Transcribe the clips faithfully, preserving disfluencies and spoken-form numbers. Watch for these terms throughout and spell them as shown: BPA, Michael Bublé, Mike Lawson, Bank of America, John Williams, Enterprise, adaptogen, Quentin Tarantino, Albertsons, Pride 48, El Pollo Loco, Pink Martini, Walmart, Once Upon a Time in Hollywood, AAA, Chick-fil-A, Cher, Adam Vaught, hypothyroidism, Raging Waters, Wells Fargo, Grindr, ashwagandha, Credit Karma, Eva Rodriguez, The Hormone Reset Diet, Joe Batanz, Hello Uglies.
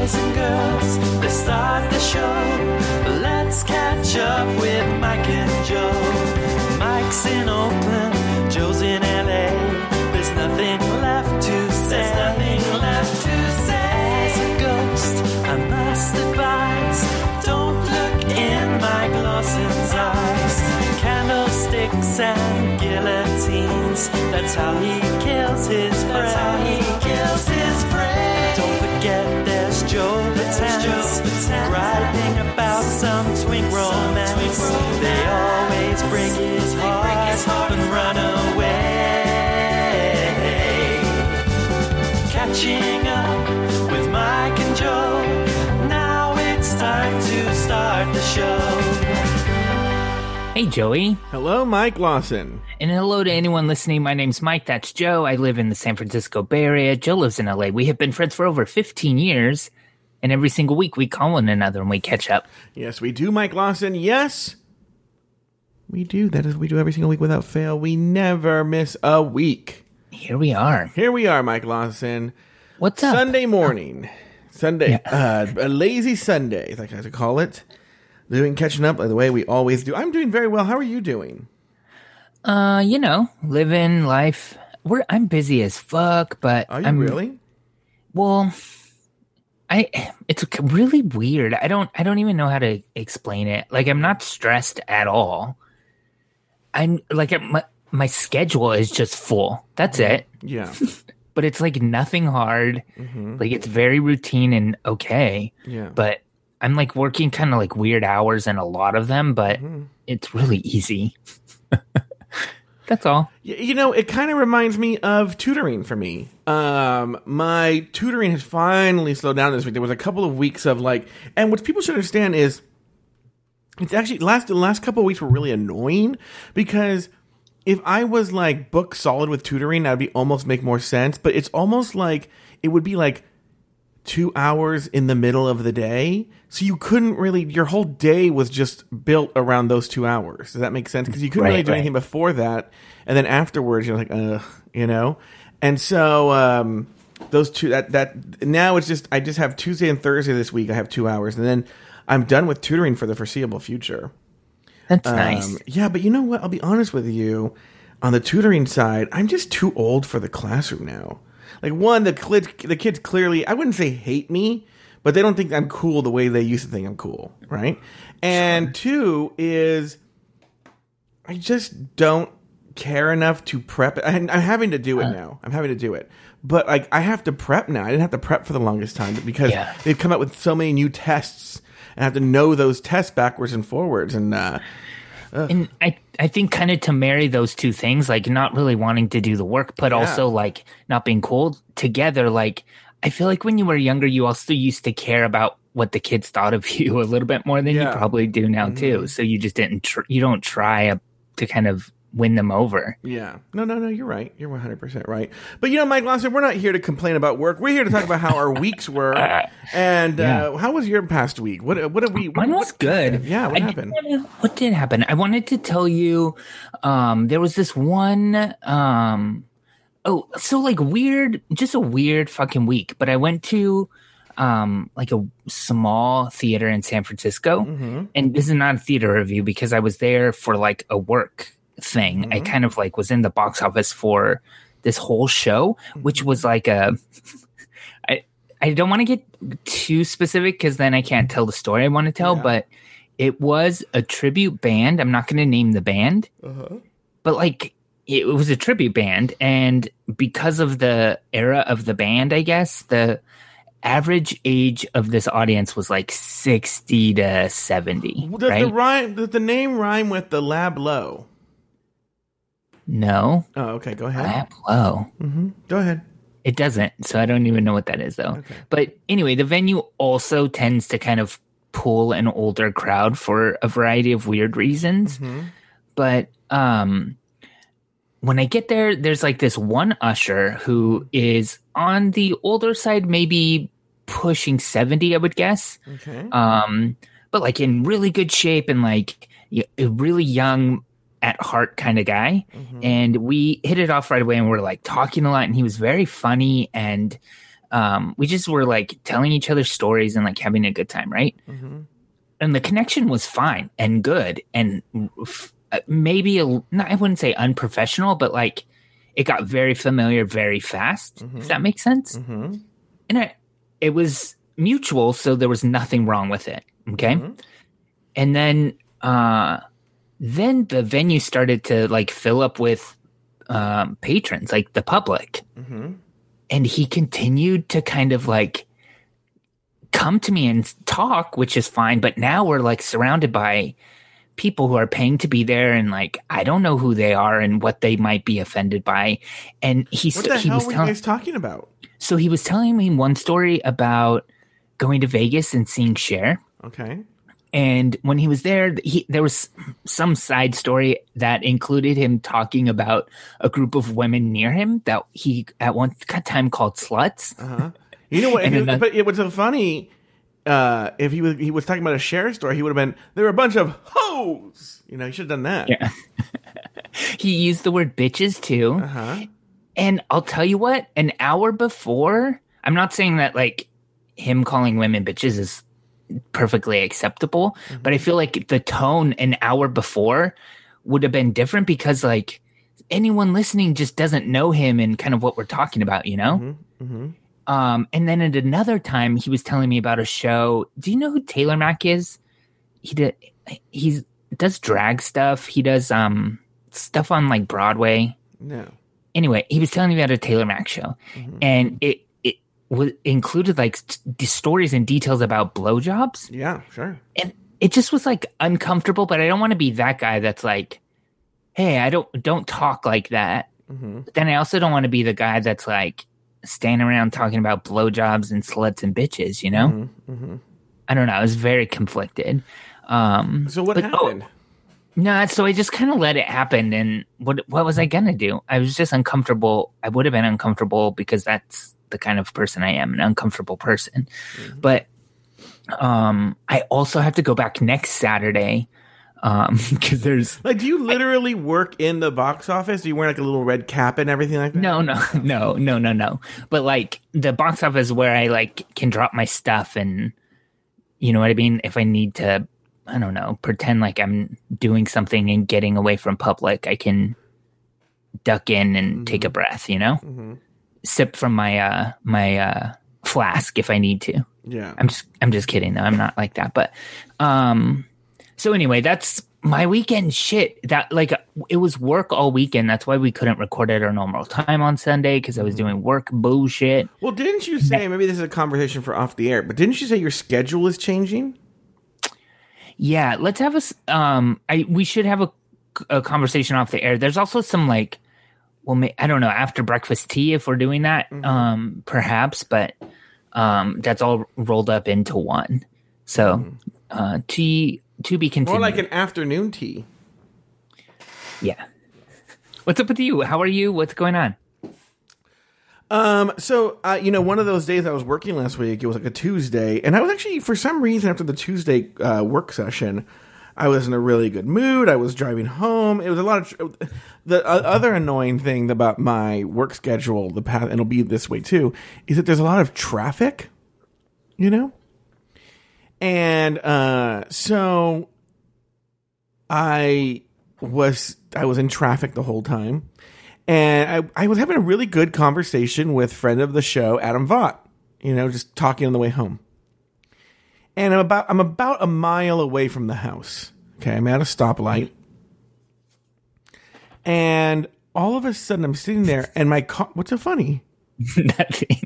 boys and girls, let's start the show. Let's catch up with Mike and Joe. Mike's in Oakland, Joe's in L A. There's nothing left to say. There's nothing left to say. As a ghost, I must advise, don't look in Mike Lawson's eyes. Candlesticks and guillotines, that's how he kills his prey. That's how he kills his prey. Get there's Joe Batanz griping about some twink romance. Some twink they always break his heart, break his heart and run away. Catching up with Mike and Joe. Now it's time to start the show. Hey, Joey. Hello, Mike Lawson. And hello to anyone listening. My name's Mike. That's Joe. I live in the San Francisco Bay Area. Joe lives in L A. We have been friends for over fifteen years, and every single week we call one another and we catch up. Yes, we do, Mike Lawson. Yes, we do. That is, we do every single week without fail. We never miss a week. Here we are. Here we are, Mike Lawson. What's up? Sunday morning. Oh. Sunday. Yeah. Uh, a lazy Sunday, like I like to call it. Doing catching up the way we always do. I'm doing very well. How are you doing? Uh, you know, living life. We're I'm busy as fuck, but are you I'm, really? Well, I it's really weird. I don't I don't even know how to explain it. Like, I'm not stressed at all. I'm like my my schedule is just full. That's it. Yeah. But it's like nothing hard. Mm-hmm. Like, it's very routine and okay. Yeah. But I'm like working kind of like weird hours in a lot of them, but mm-hmm. it's really easy. That's all. You know, it kind of reminds me of tutoring for me. Um, my tutoring has finally slowed down this week. There was a couple of weeks of like, and what people should understand is, it's actually last the last couple of weeks were really annoying because if I was like book solid with tutoring, that would be almost make more sense. But it's almost like it would be like two hours in the middle of the day. So you couldn't really, your whole day was just built around those two hours. Does that make sense? Because you couldn't right, really do right. anything before that. And then afterwards, you're like, ugh, you know? And so um, those two, that, that, now it's just, I just have Tuesday and Thursday this week. I have two hours. And then I'm done with tutoring for the foreseeable future. That's um, nice. Yeah, but you know what? I'll be honest with you. On the tutoring side, I'm just too old for the classroom now. Like, one, the kids, the kids clearly, I wouldn't say hate me, but they don't think I'm cool the way they used to think I'm cool, right? And two is I just don't care enough to prep. I'm, I'm having to do it now. I'm having to do it. But, like, I have to prep now. I didn't have to prep for the longest time because yeah. they've come up with so many new tests. And I have to know those tests backwards and forwards. And, uh, ugh. and I I think kind of to marry those two things, like not really wanting to do the work, but yeah. also, like, not being cool together, like, I feel like when you were younger, you also used to care about what the kids thought of you a little bit more than yeah. you probably do now, mm-hmm. too. So you just didn't, tr- you don't try a, to kind of win them over. Yeah. No, no, no. You're right. You're one hundred percent right. But, you know, Mike Lawson, we're not here to complain about work. We're here to talk about how our weeks were. And yeah. uh, how was your past week? What What did we? What, Mine was good. Yeah. What I happened? Did, what did happen? I wanted to tell you um, there was this one um, – Oh, so like weird, just a weird fucking week. But I went to um, like a small theater in San Francisco. Mm-hmm. And this is not a theater review because I was there for like a work thing. Mm-hmm. I kind of like was in the box office for this whole show, which was like a... I, I don't want to get too specific because then I can't tell the story I want to tell. Yeah. But it was a tribute band. I'm not going to name the band. Uh-huh. But like... It was a tribute band, and because of the era of the band, I guess, the average age of this audience was like sixty to seventy. Does, right? the, rhyme, does the name rhyme with the Lab Low? No. Oh, okay. Go ahead. Lab Low. Mm-hmm. Go ahead. It doesn't, so I don't even know what that is, though. Okay. But anyway, the venue also tends to kind of pull an older crowd for a variety of weird reasons. Mm-hmm. But... um. When I get there, there's like this one usher who is on the older side, maybe pushing seventy, I would guess. Okay. Um, but like in really good shape and like a really young at heart kind of guy. Mm-hmm. And we hit it off right away and we're like talking a lot. And he was very funny and um, we just were like telling each other stories and like having a good time, right? Mm-hmm. And the connection was fine and good and f- maybe a, not, I wouldn't say unprofessional, but like it got very familiar very fast. Mm-hmm. If that makes sense. Mm-hmm. And I, it was mutual, so there was nothing wrong with it. Okay. Mm-hmm. And then uh, then the venue started to like fill up with um, patrons, like the public. Mm-hmm. And he continued to kind of like come to me and talk, which is fine. But now we're like surrounded by people who are paying to be there, and like I don't know who they are and what they might be offended by. And he st- what the he hell was were tell- you guys talking about? So he was telling me one story about going to Vegas and seeing Cher. Okay. And when he was there, he, there was some side story that included him talking about a group of women near him that he at one time called sluts. Uh-huh. You know what? And and he, but it was so funny. Uh, if he was he was talking about a Cher story, he would have been, there were a bunch of hoes. You know, he should have done that. Yeah. He used the word bitches too. Uh-huh. And I'll tell you what, an hour before, I'm not saying that like him calling women bitches is perfectly acceptable, mm-hmm. but I feel like the tone an hour before would have been different because like anyone listening just doesn't know him and kind of what we're talking about, you know? Mm-hmm. Mm-hmm. Um, and then at another time, he was telling me about a show. Do you know who Taylor Mac is? He did. He does drag stuff. He does um stuff on like Broadway. No. Anyway, he was telling me about a Taylor Mac show, mm-hmm. and it it was included like t- stories and details about blowjobs. Yeah, sure. And it just was like uncomfortable. But I don't want to be that guy that's like, hey, I don't don't talk like that. Mm-hmm. But then I also don't want to be the guy that's like standing around talking about blowjobs and sluts and bitches, you know? Mm-hmm, mm-hmm. I don't know. I was very conflicted. Um, so what but, happened? Oh, no, so I just kind of let it happen. And what what was I going to do? I was just uncomfortable. I would have been uncomfortable because that's the kind of person I am, an uncomfortable person. Mm-hmm. But um, I also have to go back next Saturday because um, there's like, do you literally I, work in the box office? Do you wear like a little red cap and everything like that? No, no, no, no, no, no. But like the box office is where I like can drop my stuff, and you know what I mean. If I need to, I don't know, pretend like I'm doing something and getting away from public, I can duck in and mm-hmm. take a breath. You know, mm-hmm. sip from my uh, my uh, flask if I need to. Yeah, I'm just I'm just kidding though. I'm not like that, but um. So anyway, that's my weekend shit. That like it was work all weekend. That's why we couldn't record at our normal time on Sunday because I was doing work bullshit. Well, didn't you say, maybe this is a conversation for off the air, but didn't you say your schedule is changing? Yeah, let's have a um, I we should have a, a conversation off the air. There's also some like, well, I don't know, after breakfast tea if we're doing that, mm-hmm. um, perhaps, but um, that's all rolled up into one. So mm-hmm. uh, tea. To be continued. More like an afternoon tea. Yeah. What's up with you? How are you? What's going on? Um. So, uh, you know, one of those days I was working last week, it was like a Tuesday, and I was actually, for some reason, after the Tuesday uh, work session, I was in a really good mood. I was driving home. It was a lot of... Tr- the uh, other annoying thing about my work schedule, the path, and it'll be this way too, is that there's a lot of traffic, you know? And uh, so I was I was in traffic the whole time, and I, I was having a really good conversation with friend of the show Adam Vaught. You know, just talking on the way home. And I'm about I'm about a mile away from the house. Okay, I'm at a stoplight, and all of a sudden I'm sitting there, and my car. What's so funny? Nothing.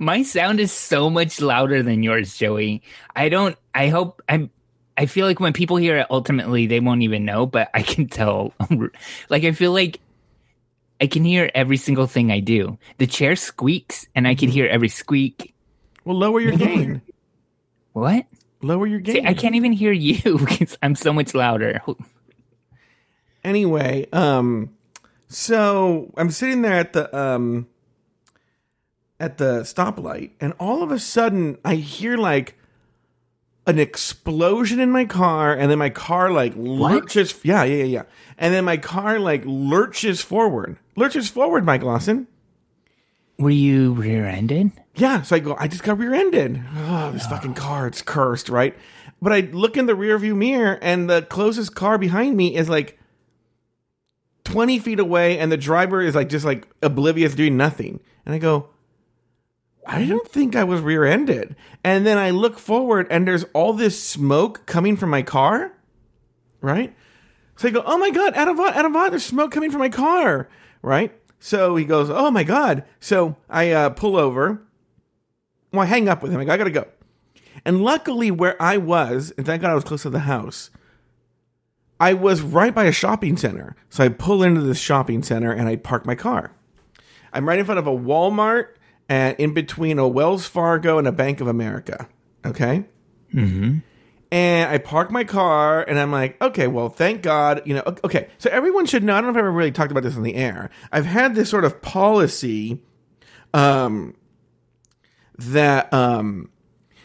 My sound is so much louder than yours, Joey. I don't. I hope. I'm. I feel like when people hear it, ultimately they won't even know. But I can tell. Like I feel like I can hear every single thing I do. The chair squeaks, and I can hear every squeak. Well, lower your gain. What? Lower your gain. See, I can't even hear you because I'm so much louder. Anyway, um, so I'm sitting there at the um. at the stoplight, and all of a sudden I hear like an explosion in my car, and then my car like lurches. What? Yeah, yeah, yeah, yeah. And then my car like lurches forward, lurches forward, Mike Lawson. Were you rear-ended? Yeah. So I go, I just got rear-ended. Oh, this oh. fucking car, it's cursed, right? But I look in the rearview mirror, and the closest car behind me is like twenty feet away, and the driver is like just like oblivious, doing nothing. And I go, I don't think I was rear-ended. And then I look forward, and there's all this smoke coming from my car, right? So I go, oh my God, Adam Vaught, Adam Vaught, there's smoke coming from my car, right? So he goes, oh my God. So I uh, pull over. Well, I hang up with him. I go, I gotta go. And luckily where I was, and thank God I was close to the house, I was right by a shopping center. So I pull into this shopping center and I park my car. I'm right in front of a Walmart and in between a Wells Fargo and a Bank of America. Okay? Mm-hmm. And I park my car, and I'm like, okay, well, thank God, you know, okay. So everyone should know, I don't know if I've ever really talked about this on the air. I've had this sort of policy um, that, um,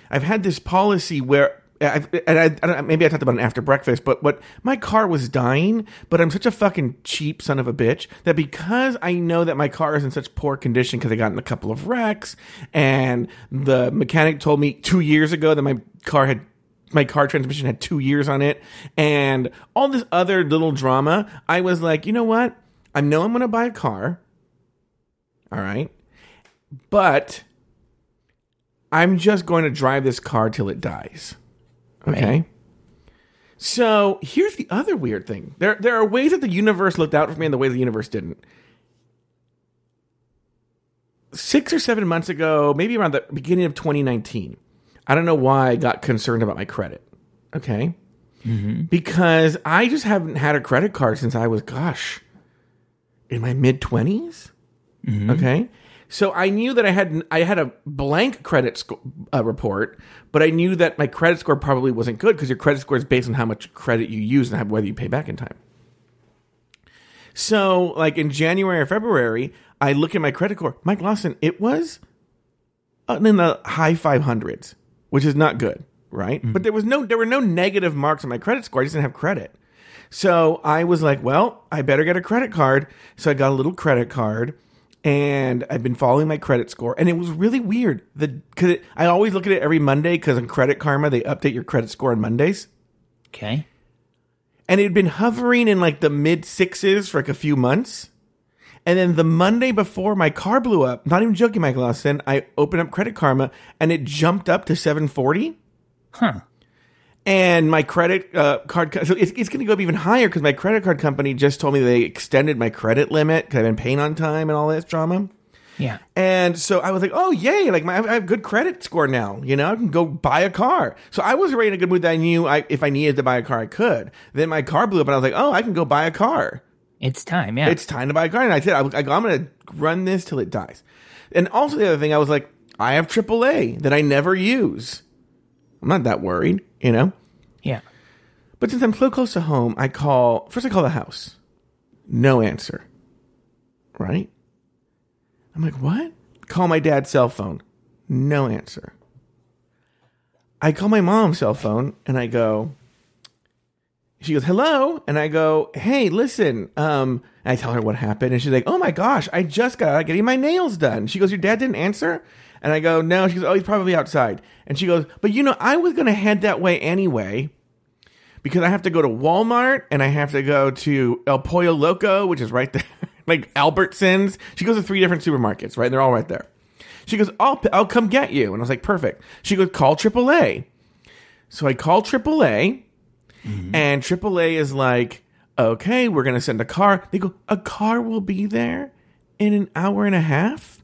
I've had this policy where, I've, and I, I don't, maybe I talked about it after breakfast, but what, my car was dying, but I'm such a fucking cheap son of a bitch that because I know that my car is in such poor condition because I got in a couple of wrecks, and the mechanic told me two years ago that my car had My car transmission had two years on it, and all this other little drama. I was like, you know what? I know I'm going to buy a car. All right. But I'm just going to drive this car till it dies. Okay. Right. So here's the other weird thing. There, there are ways that the universe looked out for me and the ways the universe didn't. Six or seven months ago, maybe around the beginning of twenty nineteen, I don't know why I got concerned about my credit, okay? Mm-hmm. Because I just haven't had a credit card since I was, gosh, in my mid-twenties, mm-hmm. okay? So I knew that I had I had a blank credit sco- uh, report, but I knew that my credit score probably wasn't good because your credit score is based on how much credit you use and how, whether you pay back in time. So like in January or February, I look at my credit score. Mike Lawson, it was in the high five hundreds. Which is not good, right? Mm-hmm. But there was no, there were no negative marks on my credit score. I just didn't have credit. So I was like, well, I better get a credit card. So I got a little credit card, and I've been following my credit score. And it was really weird. The, cause it, I always look at it every Monday because in Credit Karma, they update your credit score on Mondays. Okay. And it had been hovering in like the mid sixes for like a few months. And then the Monday before my car blew up, not even joking, Mike Lawson, I opened up Credit Karma, and it jumped up to seven forty. Huh. And my credit uh, card – so it's, it's going to go up even higher because my credit card company just told me they extended my credit limit because I've been paying on time and all this drama. Yeah. And so I was like, oh, yay. Like, my, I have a good credit score now. You know, I can go buy a car. So I was already in a good mood that I knew I, if I needed to buy a car, I could. Then my car blew up, and I was like, oh, I can go buy a car. It's time, yeah. It's time to buy a car. And I said, I, I, I'm going to run this till it dies. And also the other thing, I was like, I have triple A that I never use. I'm not that worried, you know? Yeah. But since I'm so close to home, I call, first I call the house. No answer. Right? I'm like, what? Call my dad's cell phone. No answer. I call my mom's cell phone, and I go... She goes, hello. And I go, hey, listen. Um, I tell her what happened. And she's like, oh, my gosh, I just got out of getting my nails done. She goes, your dad didn't answer? And I go, no. She goes, oh, he's probably outside. And she goes, but, you know, I was going to head that way anyway because I have to go to Walmart and I have to go to El Pollo Loco, which is right there, like Albertsons. She goes to three different supermarkets, right? They're all right there. She goes, I'll, I'll come get you. And I was like, perfect. She goes, call triple A. So I call triple A. Mm-hmm. And triple A is like, okay, we're going to send a car. They go, a car will be there in an hour and a half?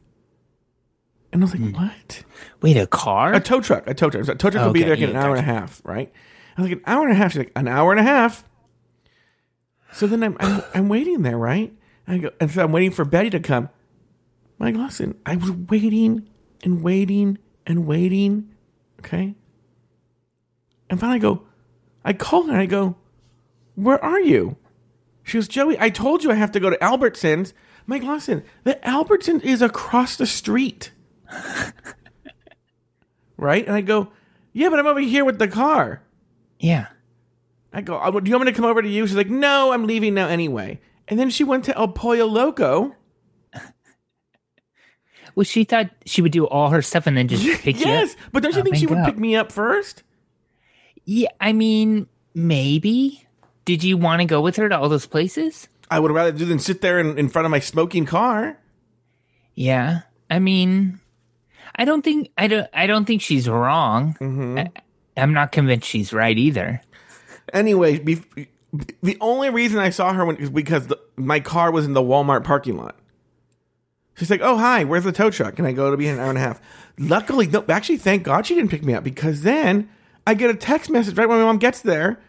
And I was like, mm. what? Wait, a car? A tow truck. A tow truck. So a tow truck oh, will okay. be there yeah, in an hour and a half, right? I was like, an hour and a half? She's like, an hour and a half? So then I'm I'm, I'm waiting there, right? And, I go, and so I'm waiting for Betty to come. Mike Lawson, I was waiting and waiting and waiting, okay? And finally I go, I call her and I go, where are you? She goes, Joey, I told you I have to go to Albertsons. Mike Lawson, the Albertsons is across the street. Right? And I go, yeah, but I'm over here with the car. Yeah. I go, do you want me to come over to you? She's like, no, I'm leaving now anyway. And then she went to El Pollo Loco. Well, she thought she would do all her stuff and then just pick yes, you up. Yes, but don't you oh, think she would up. pick me up first? Yeah, I mean, maybe. Did you want to go with her to all those places? I would rather do than sit there in, in front of my smoking car. Yeah, I mean, I don't think I don't I don't think she's wrong. Mm-hmm. I, I'm not convinced she's right either. Anyway, be, be, the only reason I saw her when, is because the, my car was in the Walmart parking lot. She's like, "Oh, hi, where's the tow truck?" And I go to be an hour and a half. Luckily, no, actually, thank God she didn't pick me up, because then I get a text message right when my mom gets there,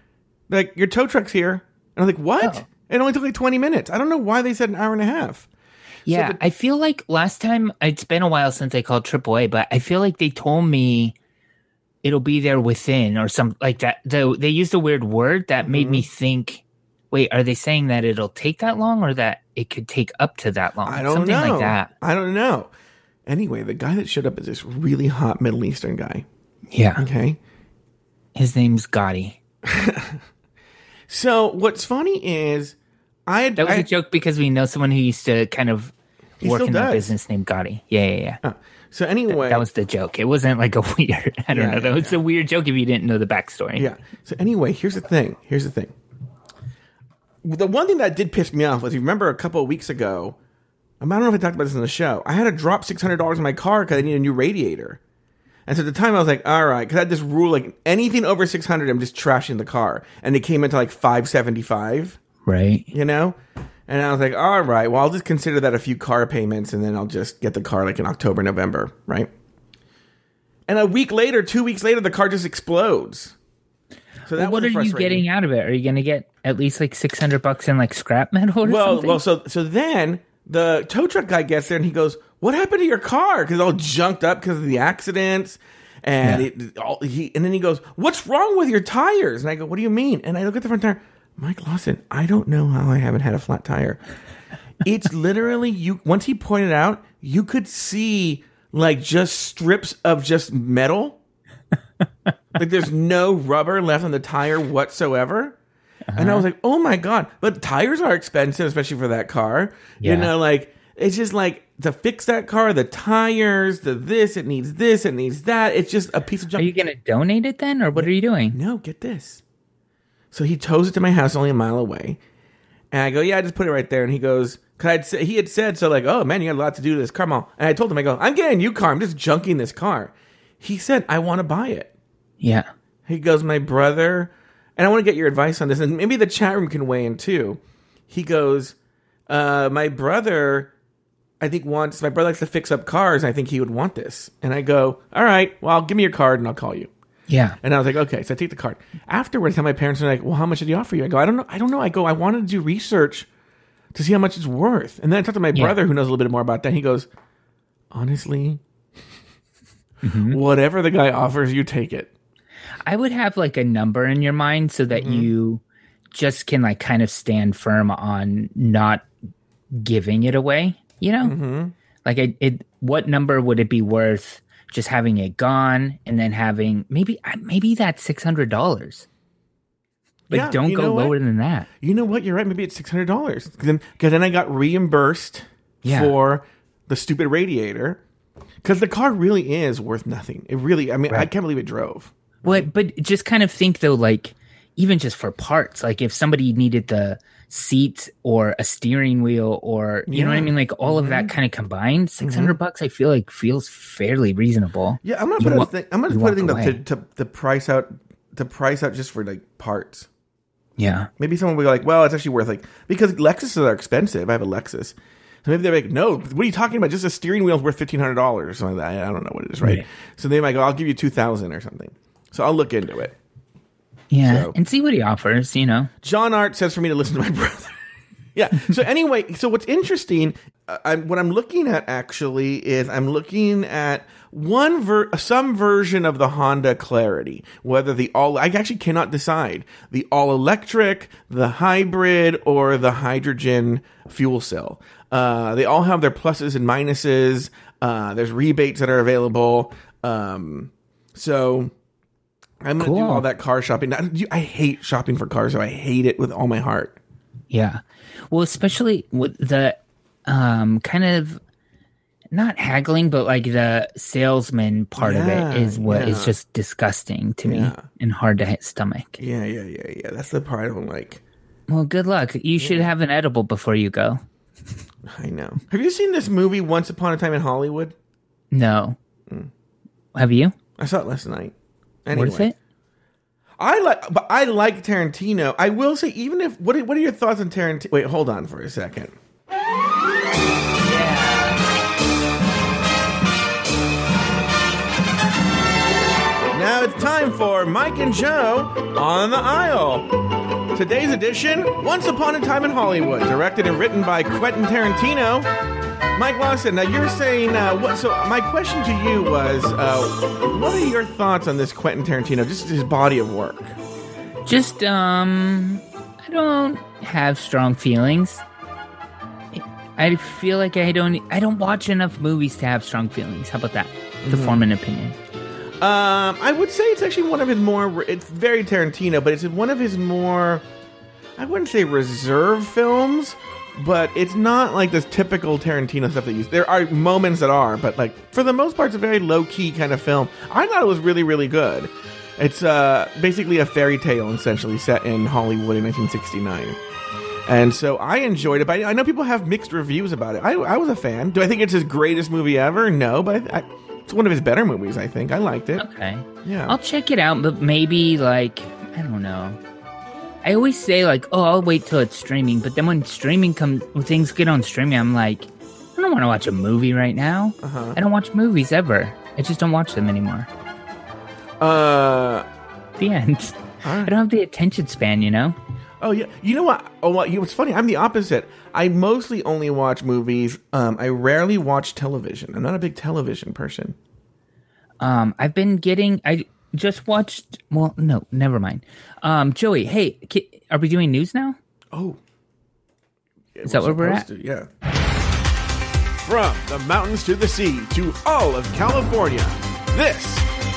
like, "Your tow truck's here." And I'm like, "What?" Oh. It only took like twenty minutes. I don't know why they said an hour and a half. Yeah, so the- I feel like last time, it's been a while since I called triple A, but I feel like they told me it'll be there within or something like that. Though they used a weird word that mm-hmm. made me think, wait, are they saying that it'll take that long or that it could take up to that long? I don't something know. Something like that. I don't know. Anyway, the guy that showed up is this really hot Middle Eastern guy. Yeah. Okay. His name's Gotti. So what's funny is I had, that was I, a joke because we know someone who used to kind of work in does. a business named Gotti. Yeah, yeah, yeah. Oh. So anyway, Th- that was the joke. It wasn't like a weird. I don't yeah, know. That yeah, was yeah. a weird joke if you didn't know the backstory. Yeah. So anyway, here's the thing. Here's the thing. The one thing that did piss me off was, you remember a couple of weeks ago, I don't know if I talked about this on the show. I had to drop six hundred dollars in my car because I needed a new radiator. And so at the time, I was like, all right, because I had this rule, like, anything over six hundred, I'm just trashing the car. And it came into, like, five seventy-five. Right. You know? And I was like, all right, well, I'll just consider that a few car payments, and then I'll just get the car, like, in October, November, right? And a week later, two weeks later, the car just explodes. So that well, what are you getting out of it? Are you going to get at least, like, six hundred bucks in, like, scrap metal or well, something? Well, so so then the tow truck guy gets there, and he goes, "What happened to your car?" Because it's all junked up because of the accidents. And yeah. it, all, he and then he goes, "What's wrong with your tires?" And I go, "What do you mean?" And I look at the front tire. Mike Lawson, I don't know how I haven't had a flat tire. It's literally, you. once he pointed out, you could see like just strips of just metal. Like there's no rubber left on the tire whatsoever. Uh-huh. And I was like, oh my God. But tires are expensive, especially for that car. Yeah. You know, like, it's just like, to fix that car, the tires, the this, it needs this, it needs that. It's just a piece of junk. Are you going to donate it then, or what are you doing? No, get this. So he tows it to my house, only a mile away. And I go, yeah, I just put it right there. And he goes, cause I'd say, he had said, so like, oh man, you had a lot to do to this car, Mom. And I told him, I go, I'm getting a new car. I'm just junking this car. He said, I want to buy it. Yeah. He goes, my brother, and I want to get your advice on this. And maybe the chat room can weigh in too. He goes, uh, my brother... I think wants my brother likes to fix up cars, and I think he would want this. And I go, all right, well, give me your card and I'll call you. Yeah. And I was like, okay. So I take the card. Afterwards, my parents are like, well, how much did he offer you? I go, I don't know. I don't know. I go, I wanted to do research to see how much it's worth. And then I talked to my yeah. brother, who knows a little bit more about that. He goes, honestly, mm-hmm. whatever the guy offers, you take it. I would have like a number in your mind so that mm-hmm. you just can like kind of stand firm on not giving it away. You know, mm-hmm. like it, it, what number would it be worth just having it gone and then having maybe, maybe that's six hundred dollars, but yeah, don't go lower what? than that. You know what? You're right. Maybe it's six hundred dollars. Then, cause then I got reimbursed yeah. for the stupid radiator, because the car really is worth nothing. It really, I mean, right. I can't believe it drove. Well, right? But just kind of think though, like even just for parts, like if somebody needed the seats or a steering wheel or you yeah. know what I mean, like all of that kind of combined, six hundred mm-hmm. bucks I feel like feels fairly reasonable. Yeah, I'm gonna put you a wa- thing, I'm gonna put a thing to, to to price out to price out just for like parts. Yeah, maybe someone will be like, well, it's actually worth like, because Lexuses are expensive. I have a Lexus, so maybe they're like, no, what are you talking about? Just a steering wheel is worth fifteen hundred dollars or something like that. I don't know what it is, right? right. So they might go, I'll give you two thousand or something. So I'll look into it. Yeah, so, and see what he offers, you know. John Art says for me to listen to my brother. yeah. So anyway, so what's interesting, uh, I'm, what I'm looking at actually is I'm looking at one ver- some version of the Honda Clarity, whether the all, I actually cannot decide, the all-electric, the hybrid, or the hydrogen fuel cell. Uh, they all have their pluses and minuses. Uh, there's rebates that are available. Um, so... I'm going to cool. do all that car shopping. I, I hate shopping for cars, so I hate it with all my heart. Yeah. Well, especially with the um, kind of, not haggling, but like the salesman part yeah, of it is what yeah. is just disgusting to me yeah. and hard to hit stomach. Yeah, yeah, yeah, yeah. That's the part I don't like. Well, good luck. You yeah. should have an edible before you go. I know. Have you seen this movie Once Upon a Time in Hollywood? No. Mm. Have you? I saw it last night. Anyway. What is it? I like, but I like Tarantino. I will say, even if what? Are, what are your thoughts on Tarantino? Wait, hold on for a second. Yeah. Now it's time for Mike and Joe on the Aisle. Today's edition: Once Upon a Time in Hollywood, directed and written by Quentin Tarantino. Mike Lawson. Now you're saying uh, what? So my question to you was, uh, what are your thoughts on this Quentin Tarantino? Just his body of work. Just um, I don't have strong feelings. I feel like I don't. I don't watch enough movies to have strong feelings. How about that? To mm-hmm. form an opinion. Um, I would say it's actually one of his more. It's very Tarantino, but it's one of his more. I wouldn't say reserved films. But it's not like this typical Tarantino stuff that you... There are moments that are, but like for the most part, it's a very low-key kind of film. I thought it was really, really good. It's uh, basically a fairy tale, essentially, set in Hollywood in nineteen sixty-nine. And so I enjoyed it, but I know people have mixed reviews about it. I, I was a fan. Do I think it's his greatest movie ever? No, but I, I, it's one of his better movies, I think. I liked it. Okay. Yeah. I'll check it out, but maybe, like, I don't know... I always say, like, oh, I'll wait till it's streaming. But then when streaming comes, when things get on streaming, I'm like, I don't want to watch a movie right now. Uh-huh. I don't watch movies ever. I just don't watch them anymore. Uh, The end. Right. I don't have the attention span, you know? Oh, yeah. You know what? Oh, well, it's funny. I'm the opposite. I mostly only watch movies. Um, I rarely watch television. I'm not a big television person. Um, I've been getting... I. Just watched. Well, no, never mind. Um, Joey, hey, can, are we doing news now? Oh, yeah, is that where we're at? To, yeah. From the mountains to the sea to all of California, this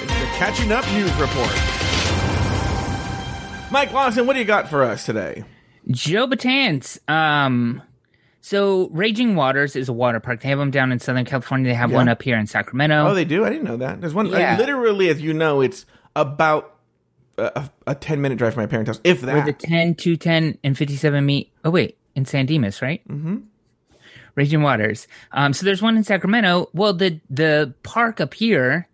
is the Catching Up News Report. Mike Lawson, what do you got for us today? Joe Batanz. Um, so Raging Waters is a water park. They have them down in Southern California. They have yeah. one up here in Sacramento. Oh, they do? I didn't know that. There's one. Yeah. I, literally, as you know, it's about a, a ten minute drive from my parents' house, if that. Where the ten, two ten, and fifty-seven meet. Oh, wait. In San Dimas, right? Mm-hmm. Raging Waters. Um, so there's one in Sacramento. Well, the, the park up here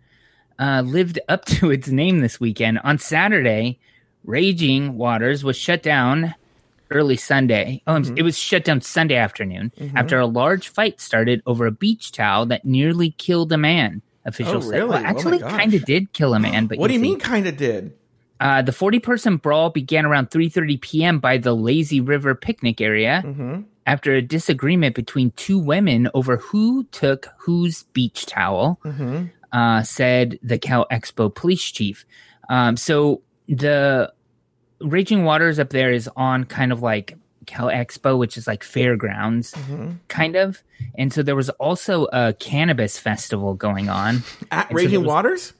uh, lived up to its name this weekend. On Saturday, Raging Waters was shut down. Early Sunday. Oh, mm-hmm. It was shut down Sunday afternoon mm-hmm. after a large fight started over a beach towel that nearly killed a man. Officials oh, really? said, well, actually, oh kind of did kill a man. But what do you see, mean, kind of did? Uh, the forty-person brawl began around three thirty p.m. by the Lazy River picnic area mm-hmm. after a disagreement between two women over who took whose beach towel, mm-hmm. uh, said the Cal Expo police chief. Um, so the Raging Waters up there is on kind of like Cal Expo, which is like fairgrounds, mm-hmm. kind of. And so there was also a cannabis festival going on. At and Raging so was, Waters?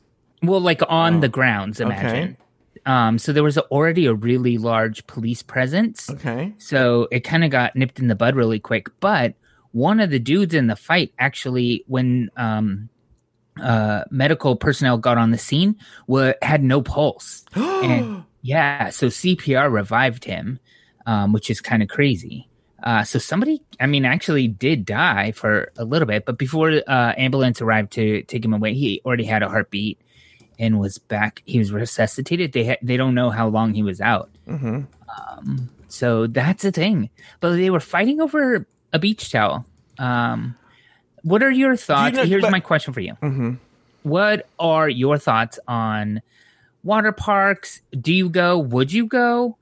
Well, like on oh. the grounds, imagine. Okay. Um, so there was already a really large police presence. Okay. So it kind of got nipped in the bud really quick. But one of the dudes in the fight actually, when um, uh, medical personnel got on the scene, were, had no pulse. and Yeah, so C P R revived him, um, which is kind of crazy. Uh, so somebody, I mean, actually did die for a little bit, but before uh, ambulance arrived to take him away, he already had a heartbeat and was back. He was resuscitated. They ha- they don't know how long he was out. Mm-hmm. Um, so that's a thing. But they were fighting over a beach towel. Um, what are your thoughts? You know, Here's but- my question for you. Mm-hmm. What are your thoughts on... water parks? Do you go? Would you go?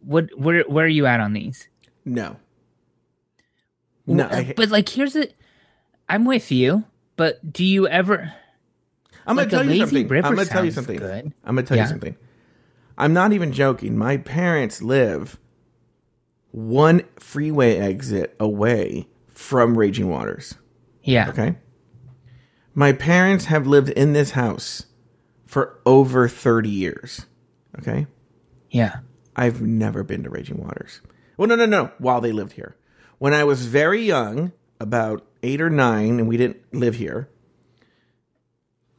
What? Where? Where are you at on these? No. No. I, but like, here's it. I'm with you. But do you ever? I'm like gonna tell you something. I'm gonna tell you something. Good. I'm gonna tell yeah. you something. I'm not even joking. My parents live one freeway exit away from Raging Waters. Yeah. Okay. My parents have lived in this house for over thirty years, okay? Yeah. I've never been to Raging Waters. Well, no, no, no, while they lived here. When I was very young, about eight or nine, and we didn't live here,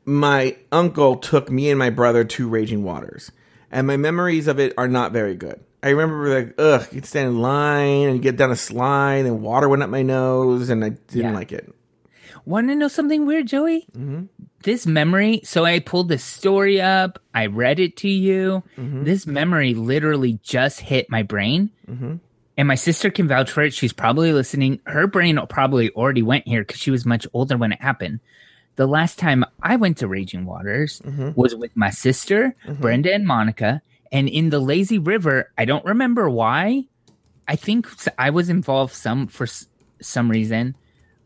my uncle took me and my brother to Raging Waters. And my memories of it are not very good. I remember like, ugh, you'd stand in line and get down a slide and water went up my nose and I didn't yeah. like it. Want to know something weird, Joey? Mm-hmm. This memory, so I pulled this story up. I read it to you. Mm-hmm. This memory literally just hit my brain. Mm-hmm. And my sister can vouch for it. She's probably listening. Her brain probably already went here because she was much older when it happened. The last time I went to Raging Waters mm-hmm. was with my sister, mm-hmm. Brenda, and Monica. And in the Lazy River, I don't remember why. I think I was involved some for s- some reason.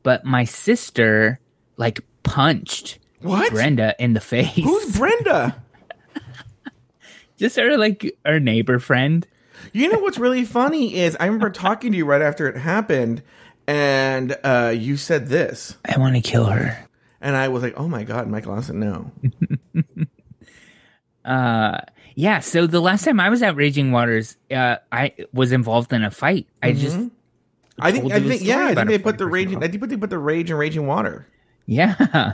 But my sister, like, punched what? Brenda in the face. Who's Brenda? Just her, like, her neighbor friend. You know what's really funny is I remember talking to you right after it happened. And uh, you said this. I want to kill her. And I was like, oh, my God, Mike Lawson, no. uh, yeah, so the last time I was at Raging Waters, uh, I was involved in a fight. I mm-hmm. just I think, I think yeah, I think, they put the rage, I think they put the rage in Raging Water. Yeah.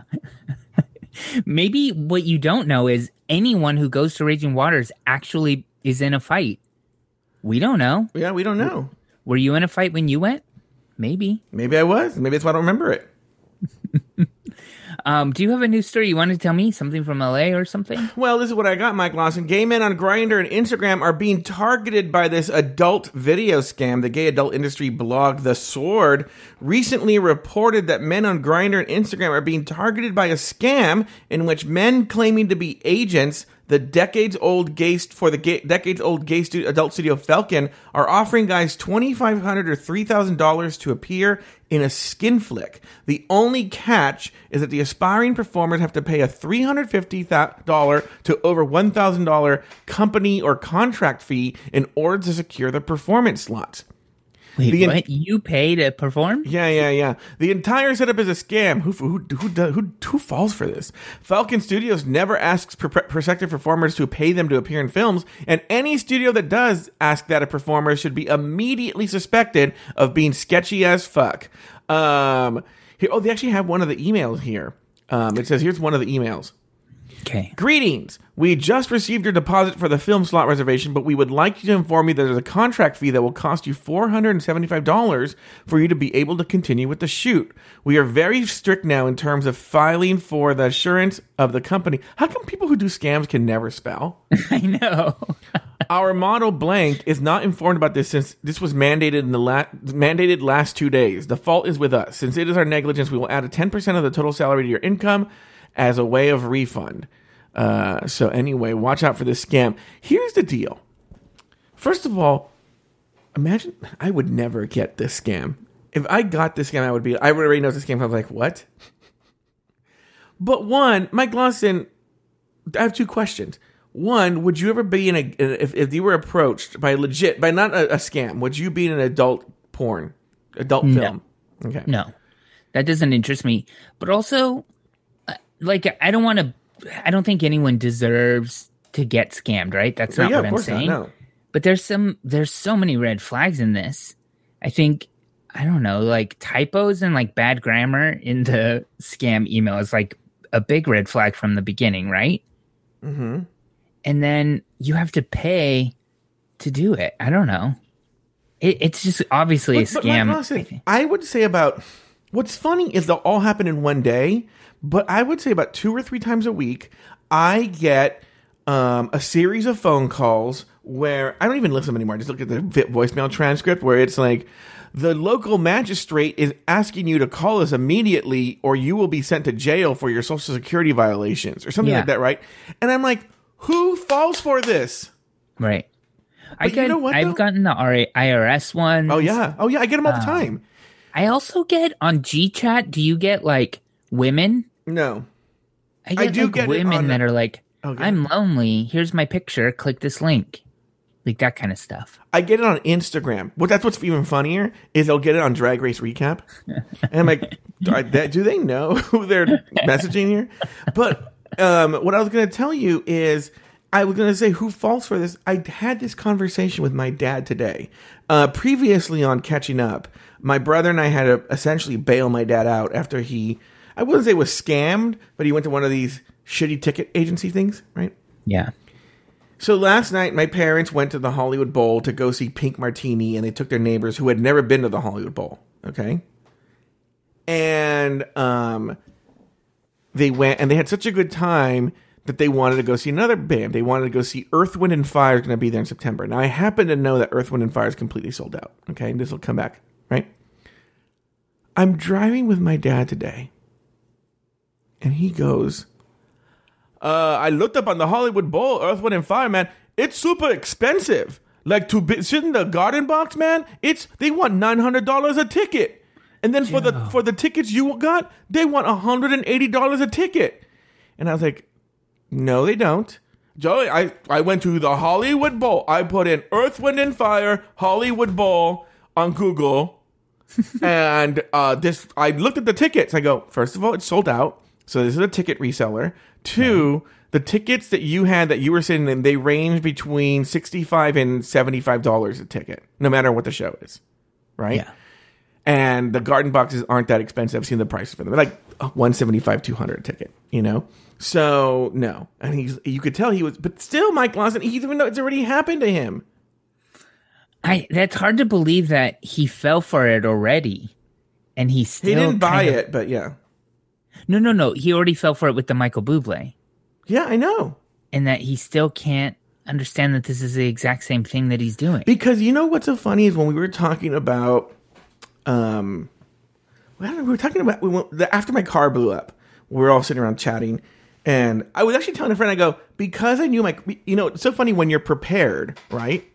Maybe what you don't know is anyone who goes to Raging Waters actually is in a fight. We don't know. Yeah, we don't know. Were, were you in a fight when you went? Maybe. Maybe I was. Maybe that's why I don't remember it. Um, do you have a new story you want to tell me? Something from L A or something? Well, this is what I got, Mike Lawson. Gay men on Grindr and Instagram are being targeted by this adult video scam. The gay adult industry blog, The Sword, recently reported that men on Grindr and Instagram are being targeted by a scam in which men claiming to be agents the decades-old gay for the gay, decades-old gay stu- adult studio Falcon are offering guys twenty-five hundred dollars or three thousand dollars to appear in a skin flick. The only catch is that the aspiring performers have to pay a three hundred fifty dollars to over one thousand dollars company or contract fee in order to secure the performance slots. Wait, the en- what? You pay to perform? Yeah, yeah, yeah. The entire setup is a scam. Who who who who, who, who falls for this? Falcon Studios never asks per- prospective performers to pay them to appear in films, and any studio that does ask that a performer should be immediately suspected of being sketchy as fuck. Um, here, oh, they actually have one of the emails here. Um, it says, here's one of the emails. Okay. Greetings. We just received your deposit for the film slot reservation, but we would like you to inform you that there's a contract fee that will cost you four hundred seventy-five dollars for you to be able to continue with the shoot. We are very strict now in terms of filing for the assurance of the company. How come people who do scams can never spell? I know. Our model blank is not informed about this since this was mandated in the la- mandated last two days. The fault is with us. Since it is our negligence, we will add a ten percent of the total salary to your income as a way of refund. Uh, so anyway, watch out for this scam. Here's the deal. First of all, imagine I would never get this scam. If I got this scam, I would be, I already know this scam. I was like, what? But one, Mike Lawson, I have two questions. One, would you ever be in a, if, if you were approached by legit, by not a, a scam, would you be in an adult porn, adult no. film? Okay. No, that doesn't interest me. But also, like, I don't want to, I don't think anyone deserves to get scammed, right? That's not yeah, what I'm saying. Not, no. But there's some, there's so many red flags in this. I think, I don't know, like typos and like bad grammar in the scam email is like a big red flag from the beginning, right? Mm-hmm. And then you have to pay to do it. I don't know. It, it's just obviously but, a scam. But Lawson, I, I would say about, what's funny is they'll all happen in one day. But I would say about two or three times a week, I get um, a series of phone calls where I don't even listen anymore. I just look at the voicemail transcript where it's like, the local magistrate is asking you to call us immediately or you will be sent to jail for your Social Security violations or something yeah. like that, right? And I'm like, who falls for this? Right. But I get, you know what, I've gotten the I R S ones. Oh, yeah. Oh, yeah. I get them all um, the time. I also get on GChat, do you get like women? No. I, get, I do like, get women it on that the, are like, okay. I'm lonely. Here's my picture. Click this link. Like that kind of stuff. I get it on Instagram. Well, that's what's even funnier is they'll get it on Drag Race Recap. And I'm like, do they know who they're messaging here? But um, what I was going to tell you is I was going to say, who falls for this? I had this conversation with my dad today. Uh, previously on Catching Up, my brother and I had to essentially bail my dad out after he, I wouldn't say was scammed, but he went to one of these shitty ticket agency things, right? Yeah. So last night, my parents went to the Hollywood Bowl to go see Pink Martini, and they took their neighbors who had never been to the Hollywood Bowl, okay? And um, they went, and they had such a good time that they wanted to go see another band. They wanted to go see Earth, Wind, and Fire is going to be there in September. Now, I happen to know that Earth, Wind, and Fire is completely sold out. Okay, and this will come back, right? I'm driving with my dad today, and he goes, uh, I looked up on the Hollywood Bowl, Earth, Wind, and Fire, man. It's super expensive. Like, to be, sit in the garden box, man, it's they want nine hundred dollars a ticket. And then for yeah. the for the tickets you got, they want one hundred eighty dollars a ticket. And I was like, no, they don't. Joey, I, I went to the Hollywood Bowl. I put in Earth, Wind, and Fire, Hollywood Bowl on Google. and uh, this I looked at the tickets. I go, first of all, it's sold out. So this is a ticket reseller. Two, yeah. the tickets that you had that you were sitting in, they range between sixty-five dollars and seventy-five dollars a ticket, no matter what the show is, right? Yeah. And the garden boxes aren't that expensive. I've seen the prices for them. They're like one seventy-five, two hundred a ticket, you know? So, no. And he's, you could tell he was, but still Mike Lawson, he even though it's already happened to him. I, that's hard to believe that he fell for it already. And he still. He didn't buy kind of, it, but yeah. No, no, no. He already fell for it with the Michael Bublé. Yeah, I know. And that he still can't understand that this is the exact same thing that he's doing. Because you know what's so funny is when we were talking about. Um, I don't know, we were talking about we went, the, after my car blew up, we were all sitting around chatting, and I was actually telling a friend, I go, because I knew my, you know, it's so funny when you're prepared, right?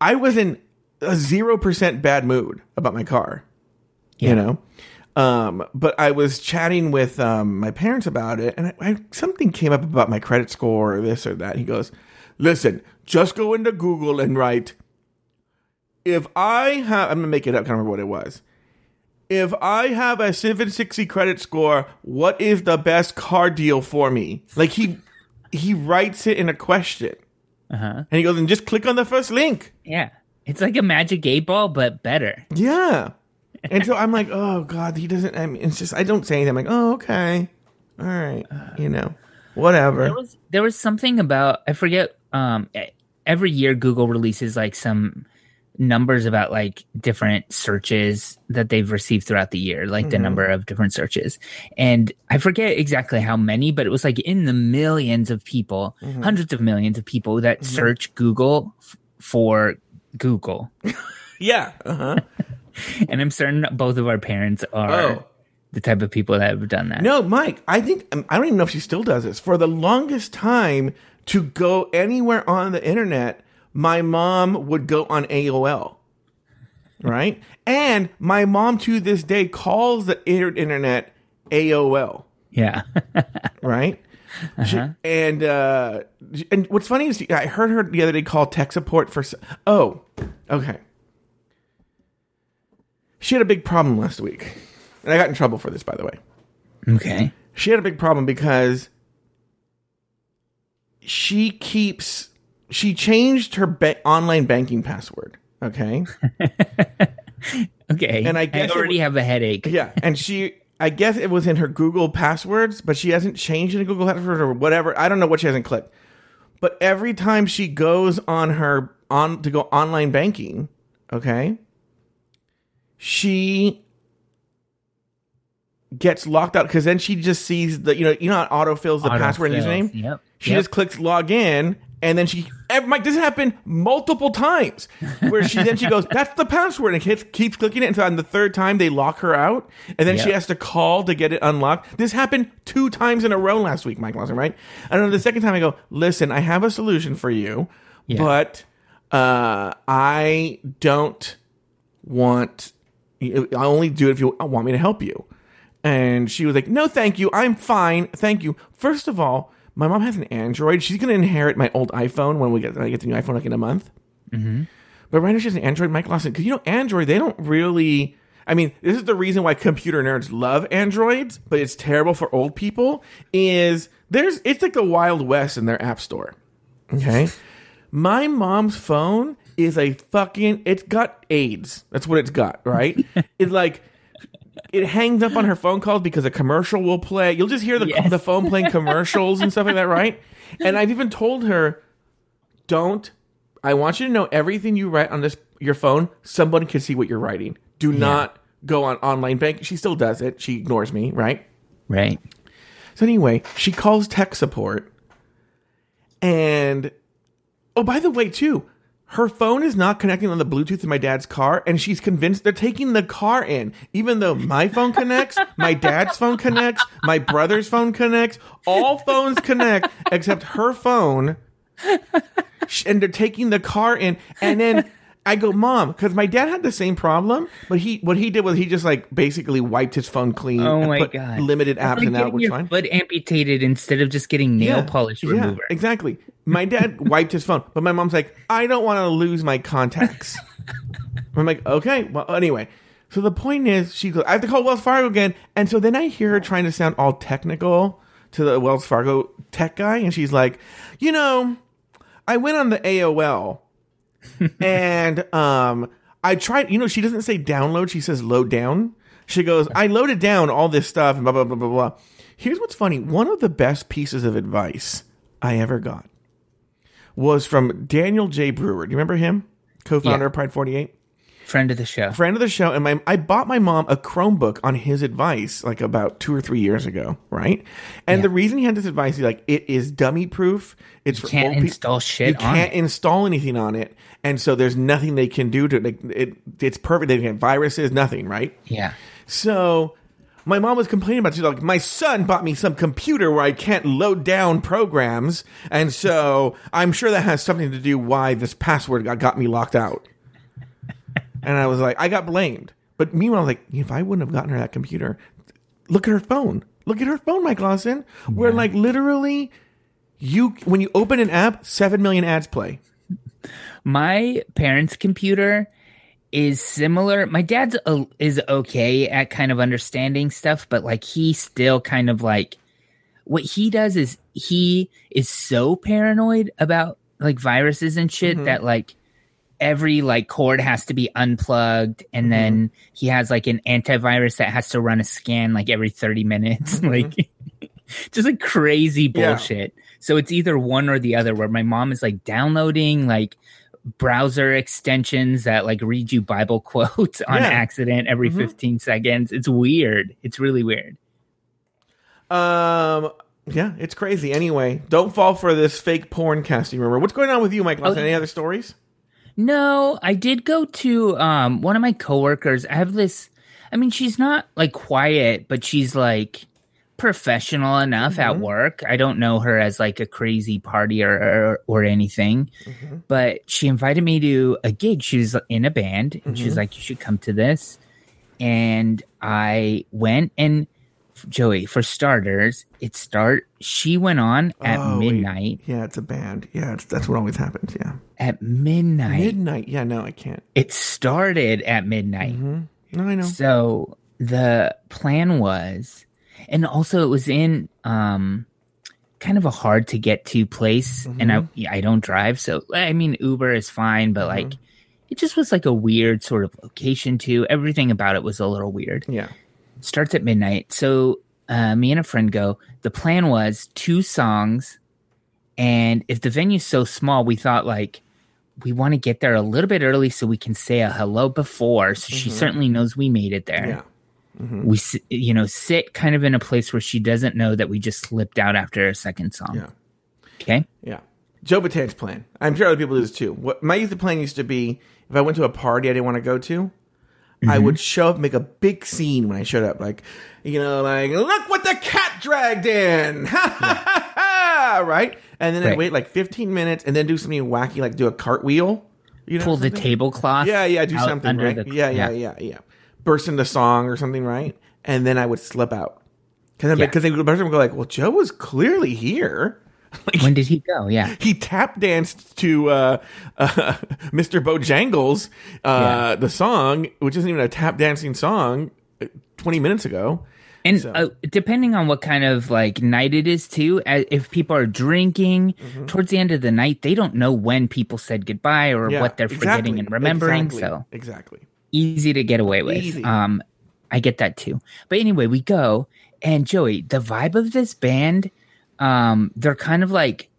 I was in a zero percent bad mood about my car, yeah. you know, um, but I was chatting with um, my parents about it, and I, I, something came up about my credit score or this or that. And he goes, listen, just go into Google and write. If I have, I'm going to make it up, I can't remember what it was. If I have a seven sixty credit score, what is the best car deal for me? Like, he he writes it in a question. Uh-huh. And he goes, and just click on the first link. Yeah. It's like a magic eight ball, but better. Yeah. And so I'm like, oh, God, he doesn't, I mean, it's just, I don't say anything. I'm like, oh, okay. All right. Uh, you know, whatever. There was, there was something about, I forget, um, every year Google releases like some numbers about like different searches that they've received throughout the year, like mm-hmm. the number of different searches. And I forget exactly how many, but it was like in the millions of people, mm-hmm. hundreds of millions of people that mm-hmm. search Google f- for Google. yeah. Uh-huh. And I'm certain both of our parents are oh. the type of people that have done that. No, Mike, I think, I don't even know if she still does this. For the longest time, to go anywhere on the internet, my mom would go on A O L, right? And my mom to this day calls the internet A O L. Yeah. right? Uh-huh. She, and uh, and what's funny is I heard her the other day call tech support for... Oh, okay. She had a big problem last week. And I got in trouble for this, by the way. Okay. She had a big problem because she keeps... She changed her ba- online banking password, okay? okay. And I, guess I already was, have a headache. yeah. And she, I guess it was in her Google passwords, but she hasn't changed any Google passwords or whatever. I don't know what she hasn't clicked. But every time she goes on her, on to go online banking, okay, she gets locked out because then she just sees the, you know, you know how it autofills the auto password fills. And username? Yep. She yep. just clicks log in. And then she, Mike, this happened multiple times where she then she goes, that's the password, and keeps, keeps clicking it. And so on the third time, they lock her out. And then yep. she has to call to get it unlocked. This happened two times in a row last week, Mike Lawson, right? And then the second time I go, listen, I have a solution for you, yeah. but uh, I don't want, I only do it if you want me to help you. And she was like, no, thank you. I'm fine. Thank you. First of all, my mom has an Android. She's going to inherit my old iPhone when we get when I get the new iPhone like in a month. Mm-hmm. But right now she has an Android, Mike Lawson. Because you know Android, they don't really... I mean, this is the reason why computer nerds love Androids, but it's terrible for old people, is there's it's like the Wild West in their app store. Okay? My mom's phone is a fucking... It's got AIDS. That's what it's got, right? It's like... It hangs up on her phone calls because a commercial will play. You'll just hear the yes. the phone playing commercials and stuff like that, right? And I've even told her, don't... I want you to know everything you write on this your phone, someone can see what you're writing. Do yeah. not go on online bank. She still does it. She ignores me, right? Right. So anyway, she calls tech support. And... Oh, by the way, too, her phone is not connecting on the Bluetooth in my dad's car, and she's convinced they're taking the car in, even though my phone connects, my dad's phone connects, my brother's phone connects, all phones connect except her phone, and they're taking the car in. And then I go, Mom, because my dad had the same problem, but he what he did was he just like basically wiped his phone clean oh and my put God. limited apps in that, which fine. But amputated instead of just getting nail yeah, polish remover. Yeah, exactly. My dad wiped his phone, but my mom's like, I don't want to lose my contacts. I'm like, okay, well, anyway. So the point is, she goes, I have to call Wells Fargo again. And so then I hear her trying to sound all technical to the Wells Fargo tech guy. And she's like, you know, I went on the A O L. and um, I tried, you know, she doesn't say download. She says load down. She goes, I loaded down all this stuff and blah, blah, blah, blah, blah. Here's what's funny. One of the best pieces of advice I ever got was from Daniel J. Brewer. Do you remember him? Co-founder yeah. of Pride forty-eight? Friend of the show. Friend of the show. And my, I bought my mom a Chromebook on his advice like about two or three years ago, right? And yeah. the reason he had this advice, he's like, it is dummy-proof. It's you can't install shit you on it. You can't install anything on it. And so there's nothing they can do to like, it. It's perfect. They can't viruses, nothing, right? Yeah. So... My mom was complaining about it. She's like, my son bought me some computer where I can't load down programs. And so I'm sure that has something to do why this password got, got me locked out. And I was like, I got blamed. But meanwhile, I was like, if I wouldn't have gotten her that computer, look at her phone. Look at her phone, Mike Lawson. Where yeah. like literally you, when you open an app, seven million ads play. My parents' computer is similar. My dad's uh, is okay at kind of understanding stuff, but like he still kind of like what he does is he is so paranoid about like viruses and shit mm-hmm. that like every like cord has to be unplugged, and mm-hmm. then he has like an antivirus that has to run a scan like every thirty minutes mm-hmm. like just like crazy bullshit. Yeah. So it's either one or the other, where my mom is like downloading like browser extensions that like read you Bible quotes on yeah. accident every mm-hmm. fifteen seconds. It's weird. It's really weird. Um, yeah, it's crazy. Anyway, don't fall for this fake porn casting rumor. What's going on with you, Mike Lawson? Oh, any other stories? No, I did go to um one of my coworkers. I have this. I mean, she's not like quiet, but she's like professional enough mm-hmm. at work. I don't know her as like a crazy partier or, or, or anything, mm-hmm. but she invited me to a gig. She was in a band, and mm-hmm. she was like, you should come to this. And I went, and Joey, for starters, it start, she went on at oh, midnight. Wait. Yeah, it's a band. Yeah, it's, that's what always happens. Yeah. At midnight. Midnight. Yeah, no, I can't. It started at midnight. Mm-hmm. No, I know. So the plan was, and also it was in um, kind of a hard to get to place, mm-hmm. and I I don't drive, so I mean Uber is fine, but mm-hmm. like it just was like a weird sort of location too. Everything about it was a little weird. Yeah, starts at midnight. So uh, me and a friend go. The plan was two songs, and if the venue's so small, we thought like we want to get there a little bit early so we can say a hello before, so mm-hmm. she certainly knows we made it there. Yeah. Mm-hmm. We, you know, sit kind of in a place where she doesn't know that we just slipped out after a second song. Yeah. Okay. Yeah. Joe Batanz plan. I'm sure other people do this too. What my used to plan used to be, if I went to a party I didn't want to go to, mm-hmm. I would show up, make a big scene when I showed up, like, you know, like, look what the cat dragged in, ha ha ha, right? And then right. I'd wait like fifteen minutes, and then do something wacky, like do a cartwheel, you know, pull something? The tablecloth. Yeah, yeah, do something, right? The, yeah, yeah, yeah, yeah. yeah. burst into song or something, right? And then I would slip out. Because yeah. they would go like, well, Joe was clearly here. Like, when did he go? Yeah. He tap danced to uh, uh, Mister Bojangles, uh, yeah. the song, which isn't even a tap dancing song, twenty minutes ago. And so. uh, depending on what kind of like night it is, too, as, if people are drinking mm-hmm. towards the end of the night, they don't know when people said goodbye or yeah, what they're exactly. forgetting and remembering. Exactly. So exactly. Easy to get away with. Easy. Um, I get that, too. But anyway, we go. And Joey, the vibe of this band, um, they're kind of like,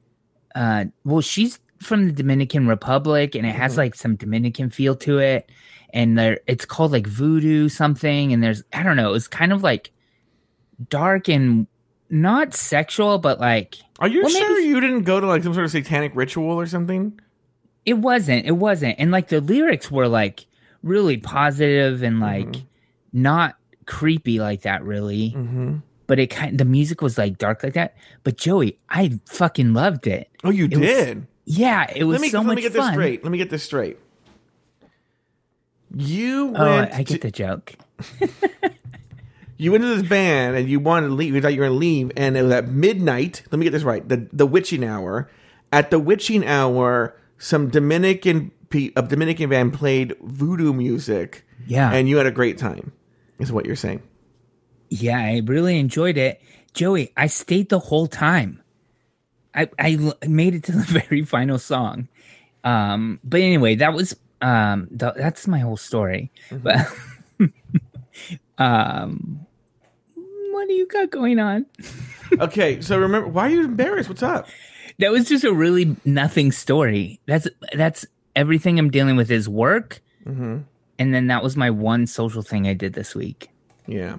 uh, well, she's from the Dominican Republic, and it has mm-hmm. like some Dominican feel to it. And they're, it's called like voodoo something. And there's, I don't know, it's kind of like dark and not sexual, but like. Are you well, sure maybe, you didn't go to like some sort of satanic ritual or something? It wasn't. It wasn't. And like the lyrics were like really positive and like mm-hmm. not creepy like that, really. Mm-hmm. But it kind the music was like dark like that. But Joey, I fucking loved it. Oh, you it did? Was, yeah, it was me, so much fun. Let me get fun. this straight. Let me get this straight. You went. Oh, I get to, the joke. You went to this band and you wanted to leave. You thought you were going to leave, and it was at midnight. Let me get this right. The the witching hour. At the witching hour, some Dominican a Dominican band played voodoo music. Yeah, and you had a great time. Is what you're saying. Yeah, I really enjoyed it. Joey, I stayed the whole time. I, I made it to the very final song. Um, but anyway, that was um, the, that's my whole story. Mm-hmm. But um, what do you got going on? Okay, so remember, why are you embarrassed? What's up? That was just a really nothing story. That's that's everything I'm dealing with is work. Mm-hmm. And then that was my one social thing I did this week. Yeah.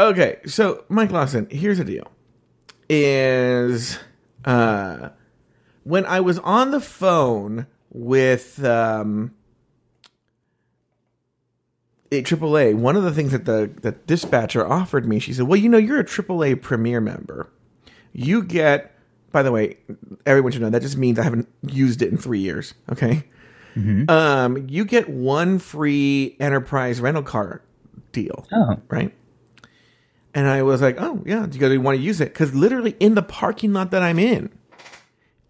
Okay, so Mike Lawson, here's the deal. Is uh, when I was on the phone with um, a triple A, one of the things that the that dispatcher offered me, she said, well, you know, you're a triple A Premier member. You get, by the way, everyone should know, that just means I haven't used it in three years, okay? Mm-hmm. Um, you get one free Enterprise rental car deal, oh. right? And I was like, oh, yeah, do you guys want to use it? Because literally in the parking lot that I'm in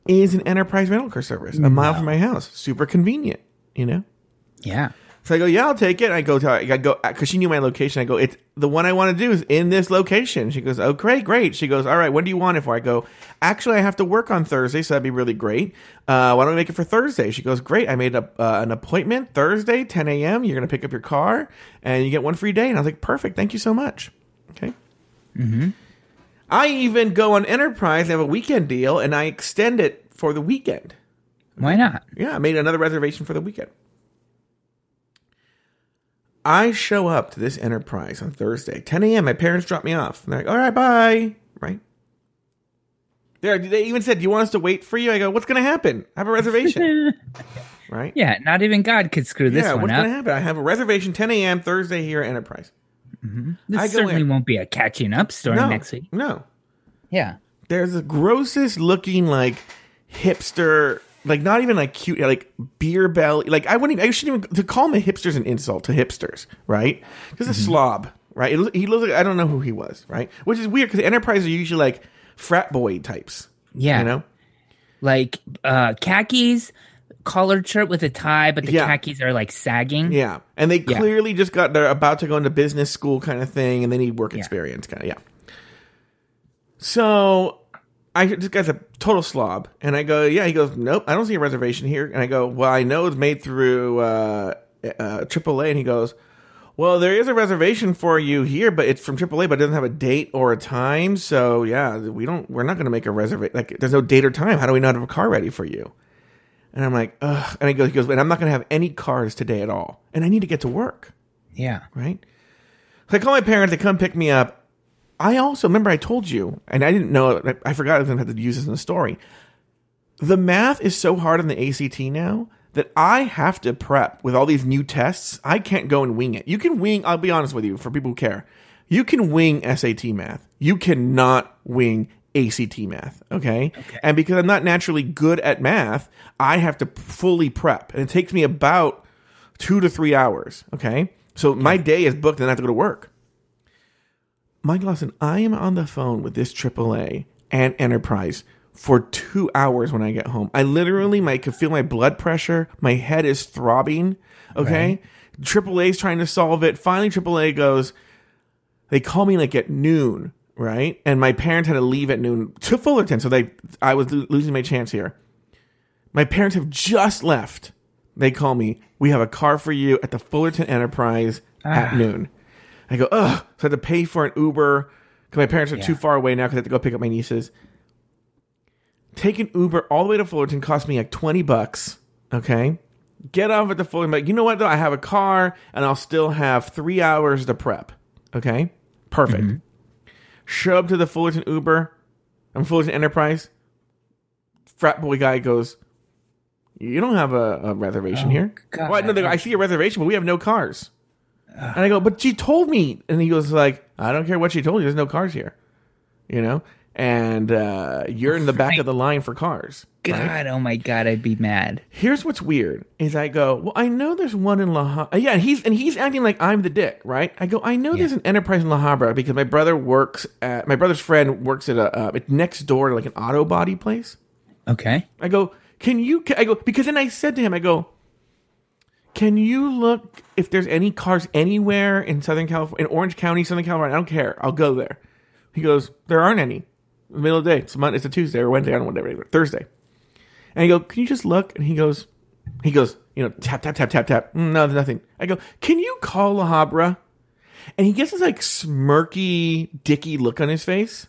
is an Enterprise rental car service, a mile wow. from my house. Super convenient, you know? Yeah. So I go, yeah, I'll take it. I go, to, I go, because she knew my location. I go, it's the one I want to do is in this location. She goes, oh, great, great. She goes, all right, when do you want it for? I go, actually, I have to work on Thursday, so that'd be really great. Uh, why don't we make it for Thursday? She goes, great. I made a, uh, an appointment Thursday, ten a.m. You're going to pick up your car, and you get one free day. And I was like, perfect. Thank you so much. Okay. Mm-hmm. I even go on Enterprise and have a weekend deal, and I extend it for the weekend. Why not? Yeah, I made another reservation for the weekend. I show up to this Enterprise on Thursday, ten a.m. My parents drop me off. They're like, all right, bye. Right? They're, they even said, do you want us to wait for you? I go, what's going to happen? I have a reservation. Right? Yeah, not even God could screw this yeah, one up. Yeah, what's going to happen? I have a reservation, ten a.m. Thursday here at Enterprise. Mm-hmm. This I certainly won't be a catching up story no, next week. No. Yeah. There's the grossest looking like hipster, like not even like cute, like beer belly. Like I wouldn't even, I shouldn't even, to call him a hipster's an insult to hipsters, right? Just mm-hmm. a slob, right? It, he looks like, I don't know who he was, right? Which is weird because Enterprise are usually like frat boy types. Yeah. You know? Like uh, khakis. Collared shirt with a tie, but the yeah. khakis are like sagging. Yeah, and they yeah. clearly just got they're about to go into business school kind of thing, and they need work yeah. experience kind of. Yeah. So, I this guy's a total slob, and I go, yeah. He goes, nope, I don't see a reservation here, and I go, well, I know it's made through uh, uh, triple A, and he goes, well, there is a reservation for you here, but it's from triple A, but it doesn't have a date or a time. So yeah, we don't, we're not going to make a reservation. Like, there's no date or time. How do we not have a car ready for you? And I'm like, ugh. And he goes, he goes, and I'm not going to have any cars today at all. And I need to get to work. Yeah. Right? So I call my parents. They come pick me up. I also, remember I told you, and I didn't know, I forgot I was going to have to use this in the story. The math is so hard on the A C T now that I have to prep with all these new tests. I can't go and wing it. You can wing, I'll be honest with you, for people who care. You can wing S A T math. You cannot wing A C T math, okay? okay? And because I'm not naturally good at math, I have to fully prep. And it takes me about two to three hours, okay? So okay. my day is booked and I have to go to work. Mike Lawson, I am on the phone with this triple A and Enterprise for two hours when I get home. I literally my, could feel my blood pressure. My head is throbbing. Okay. Right. triple A is trying to solve it. Finally, triple A goes, they call me like at noon. Right. And my parents had to leave at noon to Fullerton. So they, I was lo- losing my chance here. My parents have just left. They call me. We have a car for you at the Fullerton Enterprise ah. at noon. I go, ugh. So I had to pay for an Uber because my parents are yeah. too far away now because I have to go pick up my nieces. Take an Uber all the way to Fullerton cost me like twenty bucks. Okay. Get off at the Fullerton. But you know what, though? I have a car and I'll still have three hours to prep. Okay. Perfect. Mm-hmm. Show up to the Fullerton Uber. I'm Fullerton Enterprise. Frat boy guy goes, you don't have a, a reservation oh, here. Well, I, no, they go, I see a reservation, but we have no cars. Ugh. And I go, but she told me. And he goes like, I don't care what she told you. There's no cars here. You know? And uh, you're in the back right. of the line for cars. God, right? Oh my God, I'd be mad. Here's what's weird is I go, well, I know there's one in La Habra. Yeah, and he's, and he's acting like I'm the dick, right? I go, I know yeah. there's an Enterprise in La Habra because my brother works at, my brother's friend works at a, uh, next door to like an auto body place. Okay. I go, can you, can, I go, because then I said to him, I go, can you look if there's any cars anywhere in Southern California, in Orange County, Southern California? I don't care. I'll go there. He goes, there aren't any. In the middle of the day. It's a, Monday, it's a Tuesday or Wednesday. I don't know whatever. Thursday. And I go, can you just look? And he goes, he goes, you know, tap, tap, tap, tap, tap. No, there's nothing. I go, can you call La Habra? And he gets this like smirky, dicky look on his face.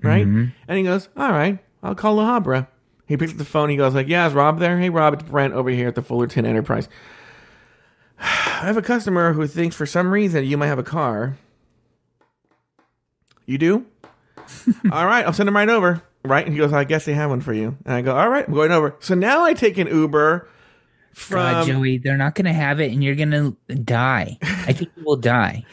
Right? Mm-hmm. And he goes, all right, I'll call La Habra. He picks up the phone. He goes like, yeah, is Rob there? Hey, Rob, it's Brent over here at the Fullerton Enterprise. I have a customer who thinks for some reason you might have a car. You do? All right, I'll send him right over. Right? And he goes, I guess they have one for you. And I go, all right, I'm going over. So now I take an Uber from... God, Joey, they're not going to have it, and you're going to die. I think you will die.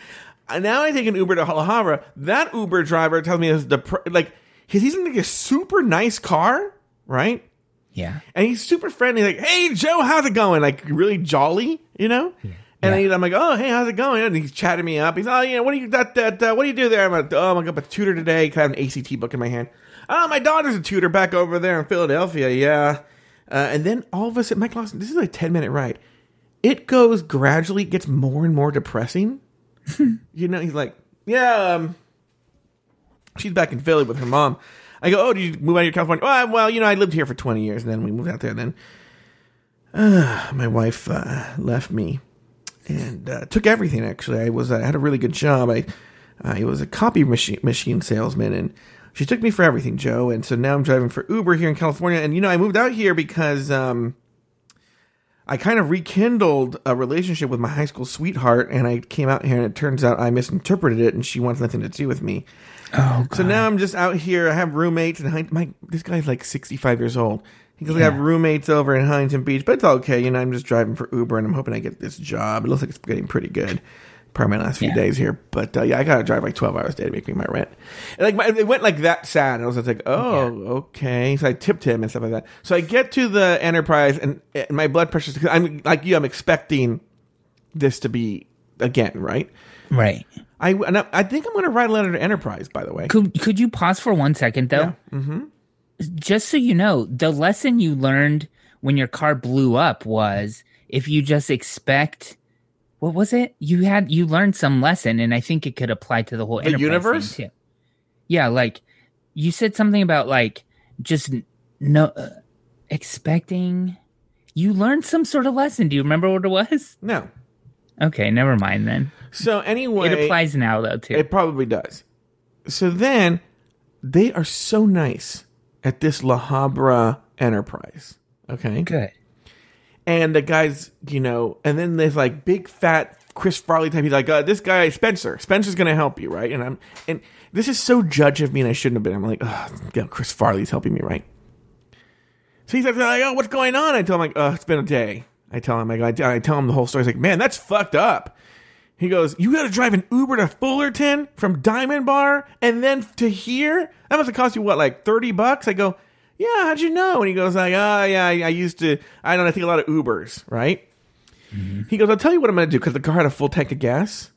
Now I take an Uber to La Habra. That Uber driver tells me, the dep- like, he's in like a super nice car, right? Yeah. And he's super friendly. Like, hey, Joe, how's it going? Like, really jolly, you know? Yeah. And yeah. then I'm like, oh, hey, how's it going? And he's chatting me up. He's, oh, you know, what do you that, that, uh, what do you do there? I'm like, oh, I'm up a tutor today because I have an A C T book in my hand. Oh, my daughter's a tutor back over there in Philadelphia. Yeah. Uh, and then all of a sudden, Mike Lawson, this is like a ten-minute ride. It goes gradually, gets more and more depressing. You know, he's like, yeah, um, she's back in Philly with her mom. I go, oh, did you move out of your California? Oh, well, you know, I lived here for twenty years, and then we moved out there. And then uh, my wife uh, left me. And uh, took everything. Actually, I was I had a really good job. I I was a copy machine machine salesman, and she took me for everything, Joe. And so now I'm driving for Uber here in California. And you know, I moved out here because um, I kind of rekindled a relationship with my high school sweetheart, and I came out here, and it turns out I misinterpreted it, and she wants nothing to do with me. Oh, God. So now I'm just out here. I have roommates, and I, my this guy's like sixty-five years old. He goes, yeah. I have roommates over in Huntington Beach, but it's okay. You know, I'm just driving for Uber, and I'm hoping I get this job. It looks like it's getting pretty good. Probably my last few yeah. days here. But, uh, yeah, I got to drive like twelve hours a day to make me my rent. And, like, my, it went like that sad. And I was like, oh, yeah. okay. So I tipped him and stuff like that. So I get to the Enterprise, and, and my blood pressure is – I'm like you, I'm expecting this to be again, right? Right. I, and I, I think I'm going to write a letter to Enterprise, by the way. Could, could you pause for one second, though? Yeah. Mm-hmm. Just so you know, the lesson you learned when your car blew up was if you just expect, what was it? You had you learned some lesson, and I think it could apply to the whole the universe thing too. Yeah, like you said something about like just no uh, expecting. You learned some sort of lesson. Do you remember what it was? No. Okay, never mind then. So anyway, it applies now though too. It probably does. So then they are so nice at this La Habra Enterprise. Okay. Good. And the guy's, you know, and then there's like big fat Chris Farley type. He's like, uh, this guy, Spencer, Spencer's going to help you. Right. And I'm, and this is so judge of me and I shouldn't have been. I'm like, oh, Chris Farley's helping me. Right. So he's like, oh, what's going on? I tell him like, oh, it's been a day. I tell him, I, I tell him the whole story. He's like, man, that's fucked up. He goes, you got to drive an Uber to Fullerton from Diamond Bar and then to here? That must have cost you, what, like thirty bucks? I go, yeah, how'd you know? And he goes, like, oh, yeah, I, I used to, I don't know, I take a lot of Ubers, right? Mm-hmm. He goes, I'll tell you what I'm going to do because the car had a full tank of gas.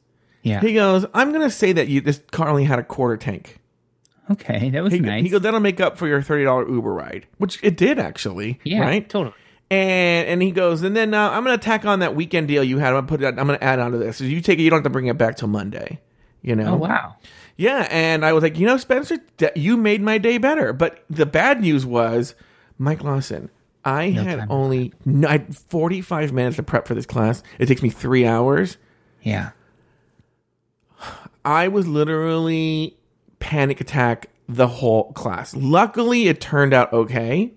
Yeah. He goes, I'm going to say that you this car only had a quarter tank. Okay, that was he, nice. He goes, that'll make up for your thirty dollars Uber ride, which it did actually. Yeah, right? Totally. And and he goes, and then uh, I'm going to tack on that weekend deal you had. I'm going to put it. I'm going to add on to this. So you take it. You don't have to bring it back till Monday. You know. Oh wow. Yeah, and I was like, you know, Spencer, you made my day better. But the bad news was, Mike Lawson, I no had only I had forty-five minutes to prep for this class. It takes me three hours. Yeah. I was literally panic attack the whole class. Luckily, it turned out okay.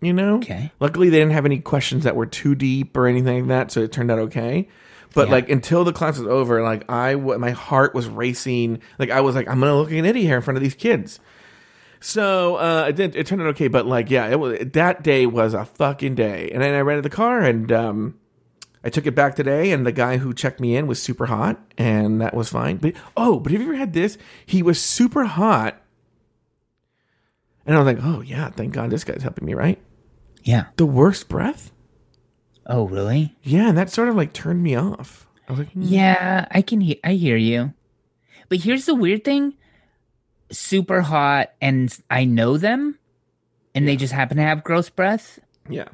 You know? Okay. Luckily, they didn't have any questions that were too deep or anything like that, so it turned out okay. But, yeah. like, until the class was over, like, I w- my heart was racing. Like, I was like, I'm going to look like an idiot here in front of these kids. So, uh, it, did, it turned out okay. But, like, yeah, it was, that day was a fucking day. And then I rented the car, and um, I took it back today, and the guy who checked me in was super hot, and that was fine. But Oh, but have you ever had this? He was super hot. And I was like, oh, yeah, thank God this guy's helping me, right? Yeah. The worst breath? Oh, really? Yeah, and that sort of, like, turned me off. I was like, mm. Yeah, I can hear I hear you. But here's the weird thing. Super hot, and I know them, and yeah. they just happen to have gross breath. Yeah.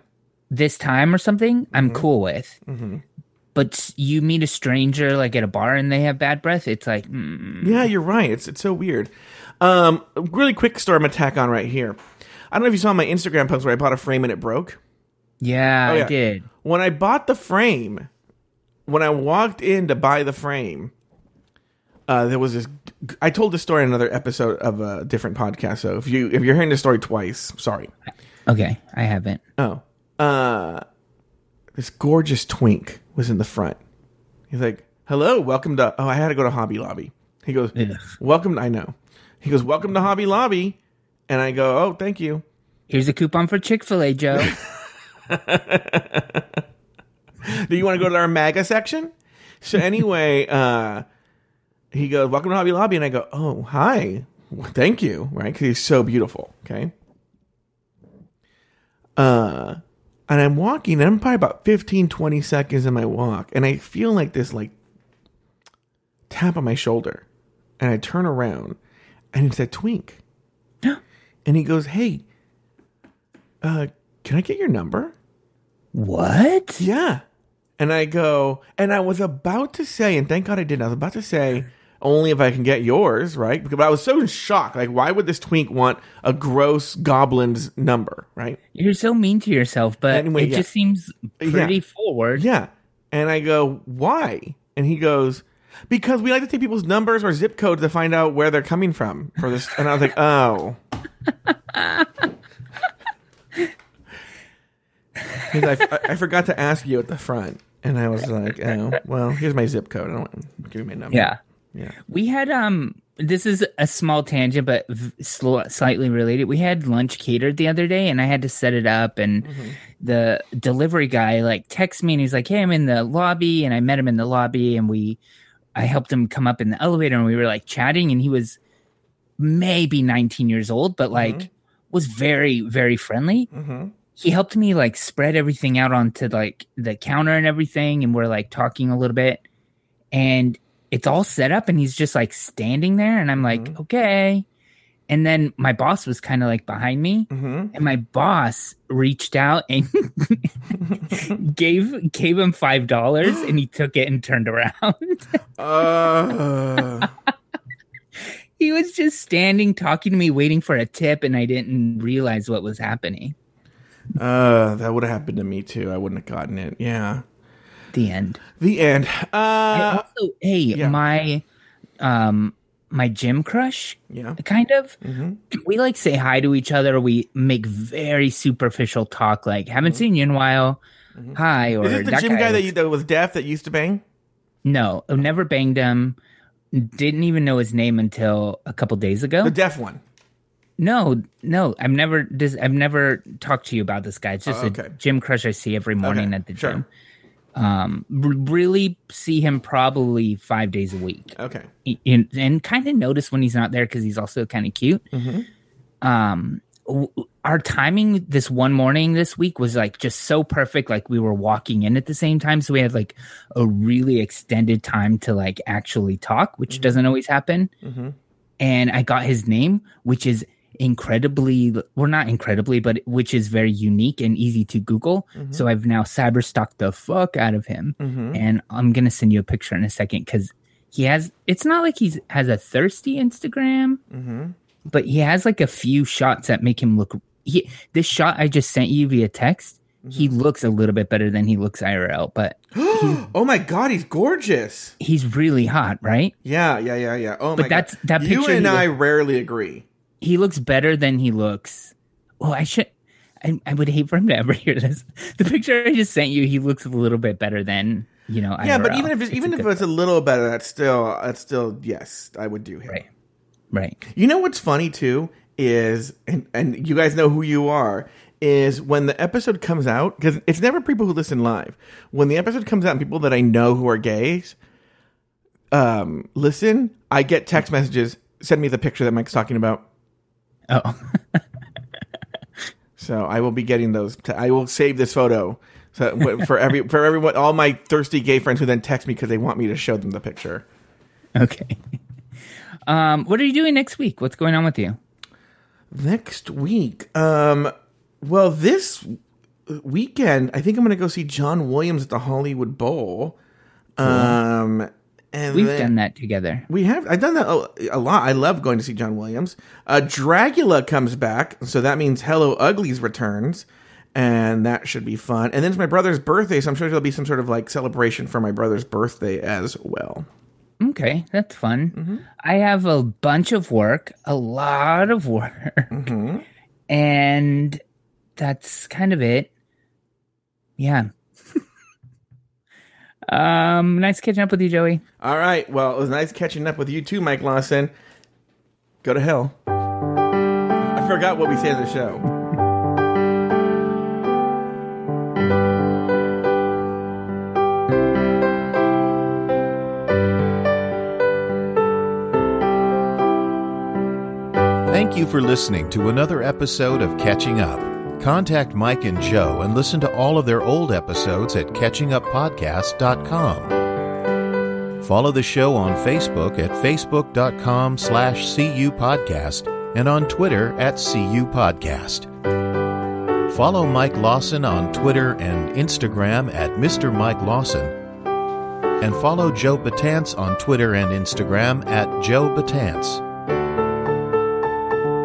This time or something, mm-hmm. I'm cool with. Mm-hmm. But you meet a stranger, like, at a bar, and they have bad breath, it's like, mm. Yeah, you're right. It's, it's so weird. Um, really quick story I'm going to tack on right here. I don't know if you saw my Instagram post where I bought a frame and it broke. Yeah, oh, yeah, I did. When I bought the frame, when I walked in to buy the frame, uh, there was this. I told this story in another episode of a different podcast. So if you if you're hearing this story twice, sorry. Okay, I haven't. Oh, uh, this gorgeous twink was in the front. He's like, "Hello, welcome to." Oh, I had to go to Hobby Lobby. He goes, Ugh. "Welcome." To, I know. He goes, "Welcome to Hobby Lobby," and I go, "Oh, thank you." Here's a coupon for Chick-fil-A, Joe. Do you want to go to our MAGA section? So anyway, uh, he goes, welcome to Hobby Lobby. And I go, oh, hi. Well, thank you. Right? Because he's so beautiful. Okay. Uh, and I'm walking. And I'm probably about fifteen, twenty seconds in my walk. And I feel like this like tap on my shoulder. And I turn around. And it's a twink. And he goes, hey, uh, can I get your number? What? Yeah. And I go, and I was about to say, and thank God I didn't. I was about to say, only if I can get yours, right? Because I was so in shock. Like, why would this twink want a gross goblin's number, right? You're so mean to yourself, but anyway, it yeah. just seems pretty yeah. forward. Yeah. And I go, why? And he goes, because we like to take people's numbers or zip codes to find out where they're coming from for this. And I was like, oh. I, f- I forgot to ask you at the front, and I was like, "Oh, well, here's my zip code. I don't give me my number." Yeah, yeah. We had um, this is a small tangent, but v- sl- slightly related. We had lunch catered the other day, and I had to set it up. And mm-hmm. the delivery guy like texts me, and he's like, "Hey, I'm in the lobby," and I met him in the lobby, and we, I helped him come up in the elevator, and we were like chatting, and he was maybe nineteen years old, but like mm-hmm. was very, very friendly. Mm-hmm. He helped me like spread everything out onto like the counter and everything. And we're like talking a little bit and it's all set up and he's just like standing there. And I'm mm-hmm. like, okay. And then my boss was kind of like behind me mm-hmm. and my boss reached out and gave, gave him five dollars and he took it and turned around. uh... He was just standing, talking to me, waiting for a tip. And I didn't realize what was happening. Uh, that would have happened to me too. I wouldn't have gotten it. Yeah. The end. The end. Uh, I also, hey, yeah. my, um, my gym crush. Yeah. Kind of. Mm-hmm. We like say hi to each other. We make very superficial talk. Like haven't mm-hmm. seen you in a while. Mm-hmm. Hi. Or is it the that gym guy, guy that, you, that was deaf that used to bang? No, I've never banged him. Didn't even know his name until a couple days ago. The deaf one. No, no, I've never, this, I've never talked to you about this guy. It's just oh, okay. a gym crush I see every morning okay, at the sure. gym. Um, really see him probably five days a week. Okay, and, and kind of notice when he's not there because he's also kind of cute. Mm-hmm. Um, w- our timing this one morning this week was like just so perfect. Like we were walking in at the same time, so we had like a really extended time to like actually talk, which mm-hmm. doesn't always happen. Mm-hmm. and I got his name, which is incredibly, well, not incredibly, but which is very unique and easy to Google. Mm-hmm. So I've now cyberstalked the fuck out of him. Mm-hmm. And I'm going to send you a picture in a second because he has, it's not like he's has a thirsty Instagram, mm-hmm. but he has like a few shots that make him look, he, this shot I just sent you via text, mm-hmm. he looks a little bit better than he looks I R L, but oh my God, he's gorgeous. He's really hot, right? Yeah, yeah, yeah, yeah. Oh but my that's, God. That picture you and I looked, rarely agree. He looks better than he looks. Oh, I should. I, I would hate for him to ever hear this. The picture I just sent you, he looks a little bit better than, you know. Yeah, I R L. But even if it's, it's even if it's look. a little better, that's still that's still yes, I would do him. Right. Right. You know what's funny too is, and and you guys know who you are, is when the episode comes out, because it's never people who listen live. When the episode comes out, and people that I know who are gays, um, listen. I get text messages. Send me the picture that Mike's talking about. Oh, so I will be getting those. T- I will save this photo so for every for everyone, all my thirsty gay friends who then text me because they want me to show them the picture. Okay. Um, what are you doing next week? What's going on with you? Next week, um, well, this weekend I think I'm going to go see John Williams at the Hollywood Bowl. Cool. Um. And We've done that together. We have. I've done that a, a lot. I love going to see John Williams. Uh, Dragula comes back, so that means Hello Uglies returns, and that should be fun. And then it's my brother's birthday, so I'm sure there'll be some sort of like celebration for my brother's birthday as well. Okay, that's fun. Mm-hmm. I have a bunch of work, a lot of work, mm-hmm. and that's kind of it. Yeah. Um, nice catching up with you, Joey. All right. Well, it was nice catching up with you too, Mike Lawson. Go to hell. I forgot what we say in the show. Thank you for listening to another episode of Catching Up. Contact Mike and Joe and listen to all of their old episodes at catching up podcast dot com. Follow the show on Facebook at facebook dot com slash C U podcast and on Twitter at C U podcast. Follow Mike Lawson on Twitter and Instagram at Mister Mike Lawson. And follow Joe Batanz on Twitter and Instagram at Joe Batanz.